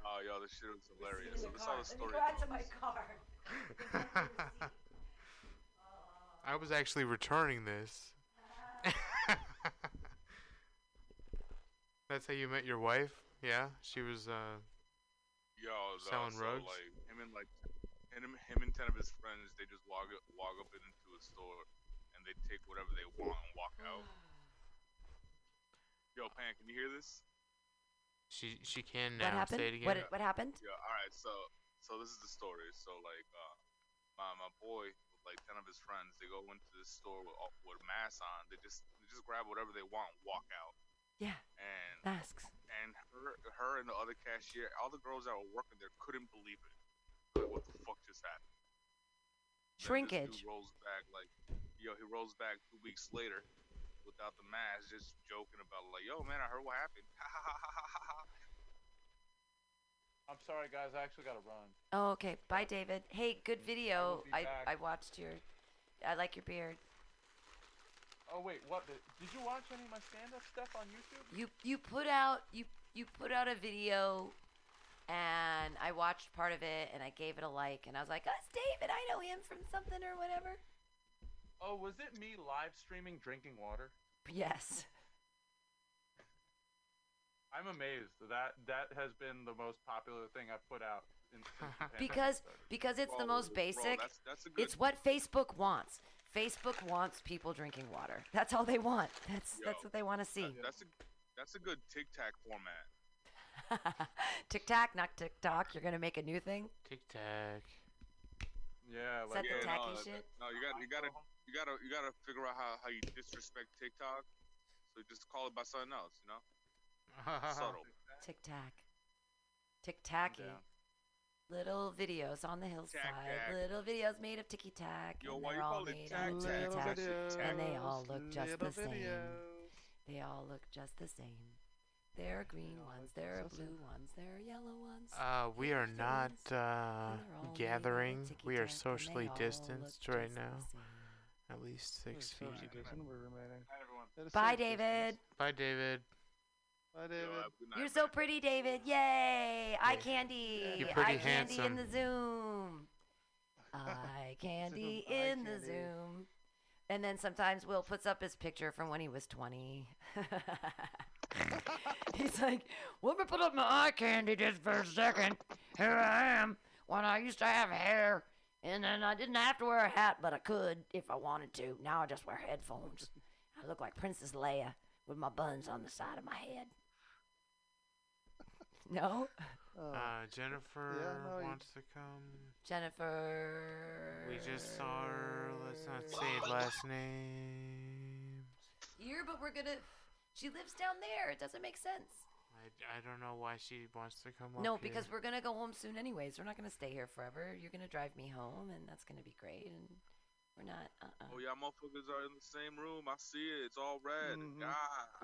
Oh, yo, this shit was hilarious. So this is how the story goes. To my car. I was actually returning this. That's how you met your wife? Yeah, she was uh, yo, selling so rugs. Like, him and like, him, him and ten of his friends, they just log up, log up into a store, and they take whatever they want and walk out. Yo, Pan, can you hear this? She she can now. What happened? Say it again. What what happened? Yeah. All right. So so this is the story. So like, uh, my my boy, with like ten of his friends, they go into this store with with a mask on. They just they just grab whatever they want and walk out. Yeah. And masks. And her, her and the other cashier, all the girls that were working there couldn't believe it. Like, what the fuck just happened? Shrinkage. He rolls back like, yo, he rolls back two weeks later without the mask, just joking about like, yo, man, I heard what happened. I'm sorry, guys, I actually gotta run. Oh, okay. Bye, David. Hey, good video. I I, I watched your. I like your beard. Oh wait, what? Did, did you watch any of my stand-up stuff on YouTube? You you put out you you put out a video, and I watched part of it, and I gave it a like, and I was like, "That's David. I know him from something or whatever." Oh, was it me live streaming drinking water? Yes. I'm amazed that that has been the most popular thing I've put out. In, because because it's bro, the most basic. Bro, that's, that's a good it's what Facebook wants. Facebook wants people drinking water. That's all they want. That's Yo, that's what they want to see. That, that's a that's a good Tic Tac format. Tic Tac, not TikTok. You're gonna make a new thing. Tic Tac. Yeah, like yeah, tacky no, shit. No, you got you gotta you gotta you gotta figure out how how you disrespect TikTok. So just call it by something else, you know. Subtle. Tic Tac. Tic Tacky. Yeah. Little videos on the hillside. Tac, tac. Little videos made of ticky tack. Yo, and they're all made tac, of tac, tac, videos, and they all look just the same. Videos. They all look just the same. There are green ones. There are blue ones. There are yellow ones. Uh, we are not uh, gathering. We are socially distanced right now. At least six feet. Bye, David. Bye, David. Hi, David. You're so pretty, David. Yay! Eye candy. You're pretty eye handsome. Candy in the Zoom. Eye candy in the Zoom. And then sometimes Will puts up his picture from when he was twenty. He's like, "Let me put up my eye candy just for a second. Here I am. When I used to have hair, and then I didn't have to wear a hat, but I could if I wanted to. Now I just wear headphones. I look like Princess Leia with my buns on the side of my head." No? Uh, Jennifer yeah, no, wants to come. Jennifer. We just saw her. Let's not say last name. Here, but we're going to. She lives down there. It doesn't make sense. I, I don't know why she wants to come up No, because here. We're going to go home soon anyways. We're not going to stay here forever. You're going to drive me home, and that's going to be great. And we're not. Uh-uh. Oh, y'all motherfuckers are in the same room. I see it. It's all red. Mm-hmm. God,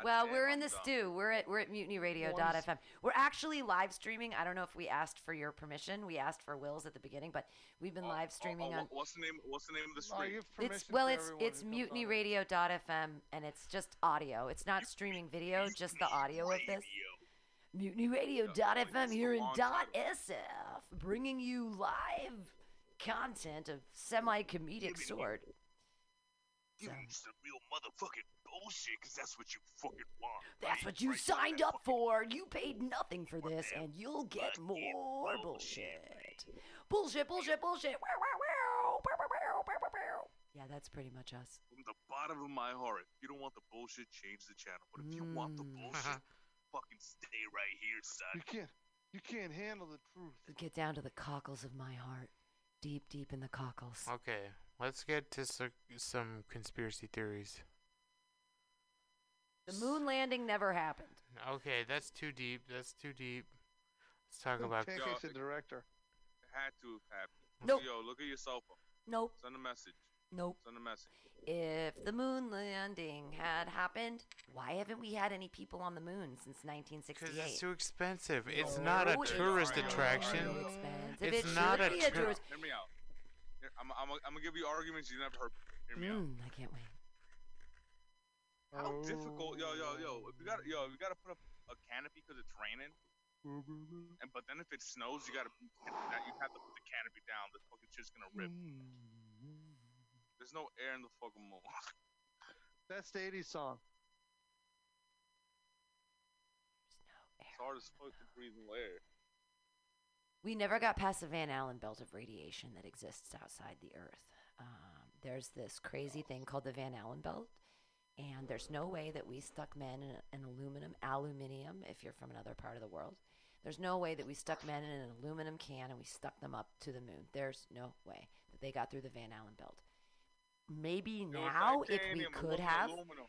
well, we're in I'm the dumb. stew. We're at we're at mutiny radio dot f m. We're actually live streaming. I don't know if we asked for your permission. We asked for Will's at the beginning, but we've been oh, live streaming oh, oh, on. What's the name? What's the name of the stream? Oh, it's well, it's it's mutiny radio dot f m, and it's just audio. It's not streaming video. Just the audio of this. mutiny radio dot f m here in .sf, bringing you live content of semi-comedic sort. Give me some real motherfucking bullshit, because that's what you fucking want. That's what you signed up for. You paid nothing for this, and you'll get more bullshit. Bullshit, bullshit, bullshit. Yeah, that's pretty much us. From the bottom of my heart, if you don't want the bullshit, change the channel. But if you want the bullshit, fucking stay right here, son. You can't, you can't handle the truth. Get down to the cockles of my heart. Deep, deep in the cockles. Okay, let's get to so some conspiracy theories. The moon landing never happened. Okay, that's too deep. That's too deep. Let's talk Who about that. Yo, the director. It had to have happened. Nope. Yo, look at your cell phone. Nope. Send a message. Nope. Send a message. If the moon landing had happened, why haven't we had any people on the moon since nineteen sixty-eight? Because it's too expensive. It's no, not a tourist it's attraction. It's, it's not a tourist. Hear me out. I'm, I'm, I'm gonna give you arguments you never heard. Hear me mm, out. I can't wait. How oh. difficult, yo, yo, yo. If you gotta, yo, if you gotta put up a canopy because it's raining. And but then if it snows, you gotta, you have to put the canopy down. This fucking shit's gonna rip. There's no air in the fucking mold. Best eighties song. No air. It's hard as fuck to breathe in air. We never got past the Van Allen belt of radiation that exists outside the Earth. Um, there's this crazy thing called the Van Allen belt. And there's no way that we stuck men in an aluminum, aluminium, if you're from another part of the world. There's no way that we stuck men in an aluminum can and we stuck them up to the moon. There's no way that they got through the Van Allen belt. Maybe yo, now, if we could have, aluminum.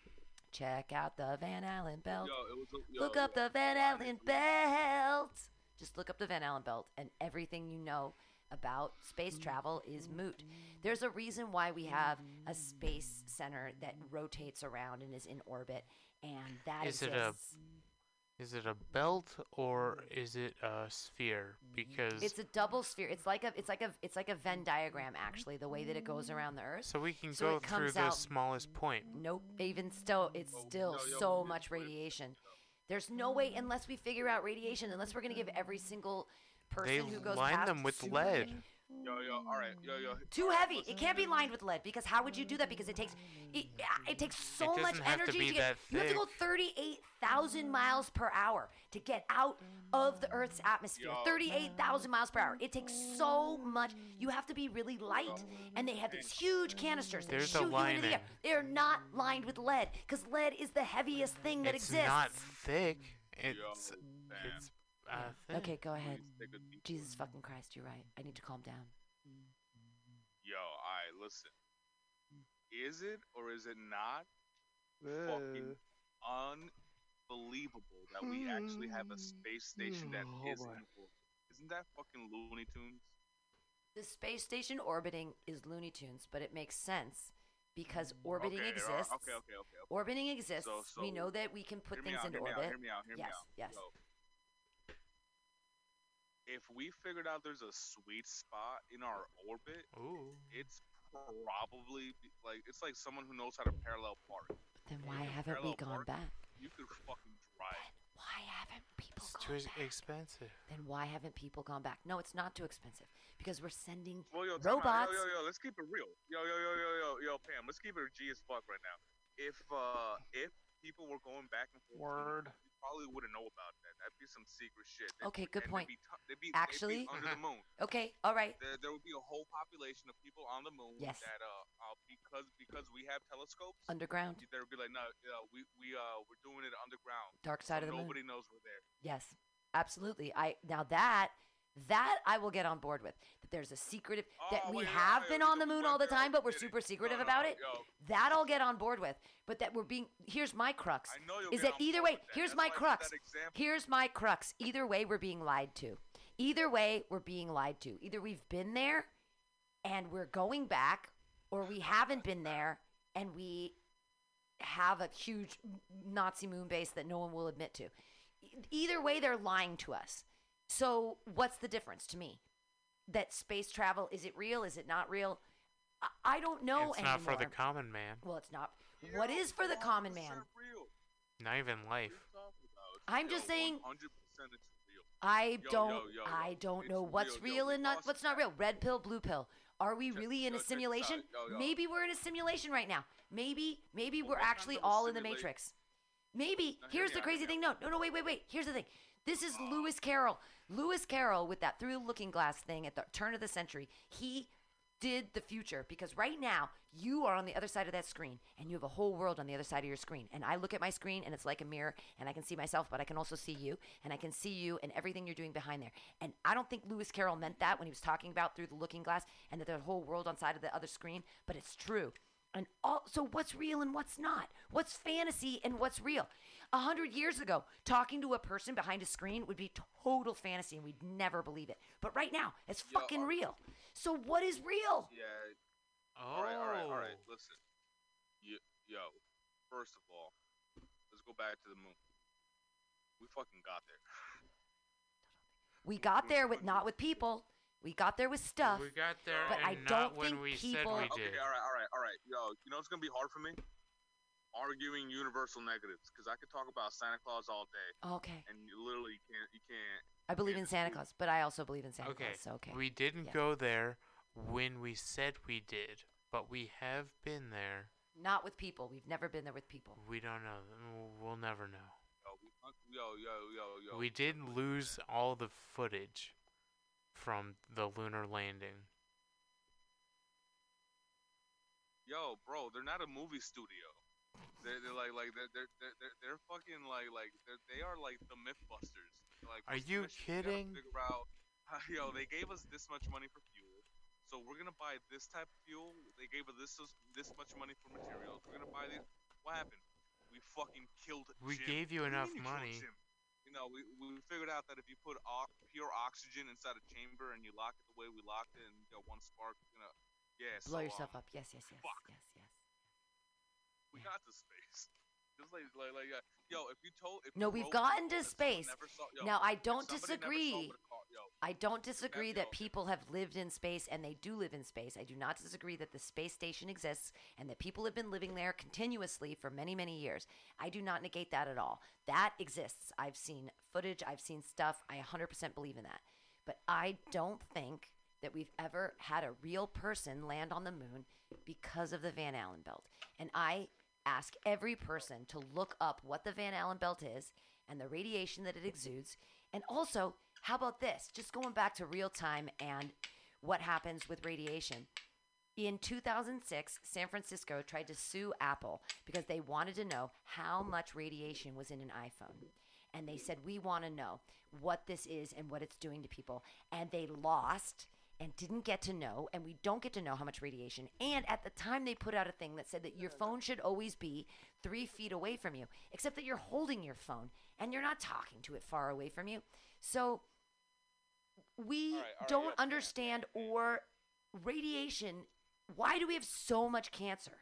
Check out the Van Allen belt. Yo, it was a, yo, look up the Van Allen belt. Just look up the Van Allen belt and everything you know about space travel is moot. There's a reason why we have a space center that rotates around and is in orbit, and that is it a is it a belt or is it a sphere? Because it's a double sphere. It's like a it's like a it's like a Venn diagram, actually, the way that it goes around the Earth. So we can so go through the out, smallest point. Nope. Even still, it's oh, still no, so yo, much radiation. There's no way unless we figure out radiation. Unless we're gonna give every single person they who goes line them with lead. Yo, yo, all right, yo, yo. Too heavy. Right, it can't be lined with lead because how would you do that? Because it takes, it, it takes so it much energy to, to get. You have to go thirty-eight thousand miles per hour to get out of the Earth's atmosphere. thirty-eight thousand miles per hour. It takes so much. You have to be really light. Yo. And they have these huge canisters that There's shoot you into the air. They're not lined with lead because lead is the heaviest thing that it's exists. It's not thick. It's. Yo, it's Uh, okay, go ahead. Jesus fucking Christ, you're right. I need to calm down. Yo, alright, listen. Is it or is it not uh. fucking unbelievable that we actually have a space station that oh, isn't Isn't that fucking Looney Tunes? The space station orbiting is Looney Tunes, but it makes sense because orbiting okay, exists. Right, okay, okay, okay, okay. Orbiting exists. So, so we know that we can put things out, into hear orbit. Me out, hear me out, hear yes, me out. Yes. So, if we figured out there's a sweet spot in our orbit, ooh. It's probably like it's like someone who knows how to parallel park. Then why haven't we gone park, back? You could fucking drive. Then why haven't people it's gone too back? Too expensive. Then why haven't people gone back? No, it's not too expensive because we're sending well, yo, robots. Yo, yo, yo, let's keep it real. Yo, yo, yo, yo, yo, yo, Pam, let's keep it G as fuck right now. If uh, if people were going back and forth. Word. Probably wouldn't know about that. That'd be some secret shit. That'd okay, be, good point. They'd be t- they'd be, Actually, they'd be under the moon. Okay, all right. There, there would be a whole population of people on the moon. Yes. That uh, uh because because we have telescopes underground. There would be like no, uh, we we uh we're doing it underground. Dark side so of the nobody moon. Nobody knows we're there. Yes, absolutely. I now that that I will get on board with. That there's a secretive oh, that we wait, have no, been no, on no, the moon all the time, but we're super it. secretive no, no, about no, it. Yo. That I'll get on board with. But that we're being here's my crux is that either way that. here's That's my crux here's my crux either way we're being lied to either way we're being lied to either we've been there and we're going back or we haven't been there and we have a huge Nazi moon base that no one will admit to. Either way they're lying to us. So what's the difference to me? That space travel, is it real, is it not real? I, I don't know anymore. It's not for the common man. Well, it's not. You what is for the common man? Real. Not even life. I'm just saying. I don't. Yo, yo, yo, yo. I don't it's know what's real, real yo, and not what's not real. Red pill, blue pill. Are we just, really in yo, a simulation? Yo, yo. Maybe we're in a simulation right now. Maybe, maybe well, we're actually all simulate. in the Matrix. Maybe. Now, here's the out, crazy thing. No, no, no. Wait, wait, wait. Here's the thing. This is oh. Lewis Carroll. Lewis Carroll with that through looking glass thing at the turn of the century. He. Did the future, because right now you are on the other side of that screen and you have a whole world on the other side of your screen, and I look at my screen and it's like a mirror and I can see myself, but I can also see you and I can see you and everything you're doing behind there. And I don't think Lewis Carroll meant that when he was talking about through the looking glass and that the whole world on side of the other screen, but it's true. And all, so what's real and what's not? What's fantasy and what's real? A hundred years ago, talking to a person behind a screen would be total fantasy and we'd never believe it. But right now, it's Yo, fucking uh, real. So what is real? Yeah. Oh. All right, all right, all right. Listen. You, yo, first of all, let's go back to the moon. We fucking got there. We got there with not with people. We got there with stuff. We got there, but and I don't not think when we people. Said we did. Okay, all right, all right, all right. Yo, you know it's gonna be hard for me arguing universal negatives because I could talk about Santa Claus all day. Okay. And you literally can't. You can't. I believe in Santa Claus, but I also believe in Santa okay. Claus. So okay. We didn't yeah. go there when we said we did, but we have been there. Not with people. We've never been there with people. We don't know. We'll never know. Yo, yo, yo, yo. We did lose all the footage from the lunar landing. Yo, bro, they're not a movie studio. They're, they're like, like they're, they're, they're, they're fucking like, like they're, they are like the Mythbusters. Like, are you kidding? Figure out, yo, they gave us this much money for fuel, so we're gonna buy this type of fuel. They gave us this this much money for materials. We're gonna buy these. What happened? We fucking killed Jim. We gave you enough money. You know, we, we figured out that if you put o- pure oxygen inside a chamber and you lock it the way we locked it and you got one spark, you know, yeah, blow so yourself off. Up. Yes, yes, yes. Fuck. Yes, yes. We yeah. got to space. Just like, like, like, uh, yo, if you told. If no, you we've gotten to space. Saw, yo, now, I don't disagree. Car, yo, I don't disagree that, that people have lived in space and they do live in space. I do not disagree that the space station exists and that people have been living there continuously for many, many years. I do not negate that at all. That exists. I've seen footage, I've seen stuff. I one hundred percent believe in that. But I don't think that we've ever had a real person land on the moon because of the Van Allen belt. And I. Ask every person to look up what the Van Allen belt is and the radiation that it exudes. And also, how about this? Just going back to real time and what happens with radiation. In two thousand six, San Francisco tried to sue Apple because they wanted to know how much radiation was in an iPhone. And they said, we want to know what this is and what it's doing to people. And they lost and didn't get to know, and we don't get to know how much radiation. And at the time, they put out a thing that said that your phone should always be three feet away from you, except that you're holding your phone, and you're not talking to it far away from you. So we all right, all don't right, yeah, understand, yeah. or radiation, why do we have so much cancer?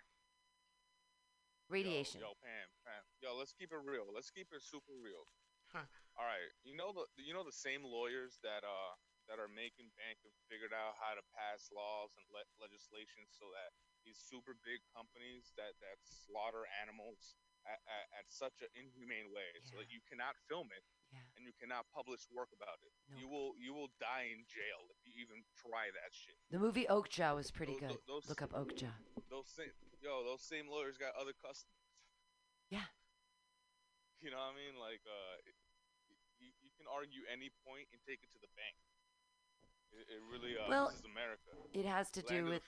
Radiation. Yo, yo Pam, Pam, yo, let's keep it real. Let's keep it super real. Huh. All right, you know the you know the same lawyers that uh. that are making bank and figured out how to pass laws and le- legislation so that these super big companies that, that slaughter animals at, at, at such an inhumane way, yeah. so that you cannot film it yeah. and you cannot publish work about it. Nope. You will you will die in jail if you even try that shit. The movie Oakjaw was pretty those, good. Those, Look up Oakjaw. Those same, yo, those same lawyers got other customers. Yeah. You know what I mean? Like, uh, you, you can argue any point and take it to the bank. It, it really uh, well, this is America. It has to Land do with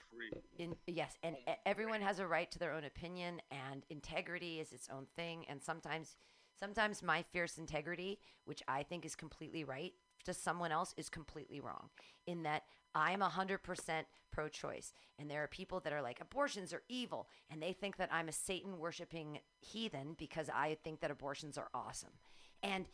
in, yes, and oh, everyone has a right to their own opinion, and integrity is its own thing. And sometimes, sometimes my fierce integrity, which I think is completely right, to someone else is completely wrong. In that I'm a hundred percent pro-choice, and there are people that are like abortions are evil, and they think that I'm a Satan-worshipping heathen because I think that abortions are awesome, and.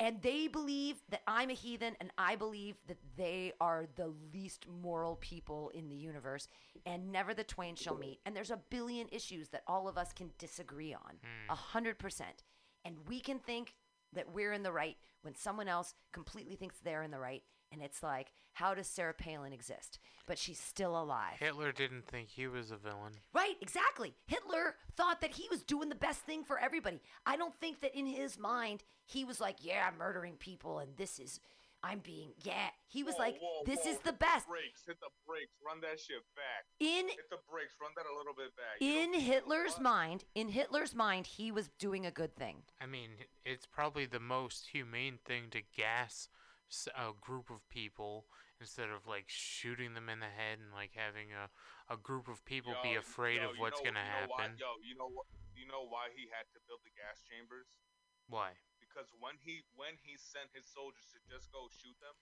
And they believe that I'm a heathen, and I believe that they are the least moral people in the universe, and never the twain shall meet. And there's a billion issues that all of us can disagree on, a hundred percent. And we can think that we're in the right when someone else completely thinks they're in the right. And it's like, how does Sarah Palin exist? But she's still alive. Hitler didn't think he was a villain. Right, exactly. Hitler thought that he was doing the best thing for everybody. I don't think that in his mind, he was like, yeah, I'm murdering people and this is, I'm being, yeah. He was whoa, like, whoa, this whoa. is the best. Hit the brakes, hit the brakes, run that shit back. In, hit the brakes, run that a little bit back. In Hitler's mind, in Hitler's mind, he was doing a good thing. I mean, it's probably the most humane thing to gas a group of people instead of like shooting them in the head and like having a, a group of people yo, be afraid yo, of what's know, gonna you know happen. Why, yo, you know what? You know why he had to build the gas chambers? Why? Because when he when he sent his soldiers to just go shoot them,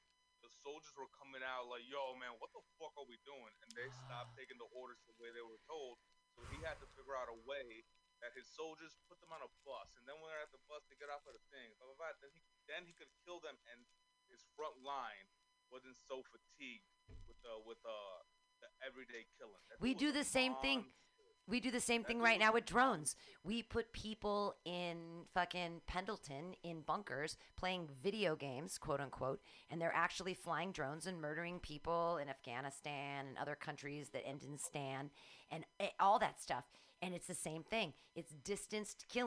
the soldiers were coming out like, "Yo, man, what the fuck are we doing?" And they stopped taking the orders the way they were told. So he had to figure out a way that his soldiers put them on a bus, and then when they're at the bus, they get off of the thing. Blah, blah, blah. Then he then he could kill them and. His front line wasn't so fatigued with uh, with uh, the everyday killing. That we do the same thing. We do the same thing right now with drones. We put people in fucking Pendleton in bunkers playing video games, quote unquote, and they're actually flying drones and murdering people in Afghanistan and other countries that end in Stan and all that stuff. And it's the same thing. It's distanced killing.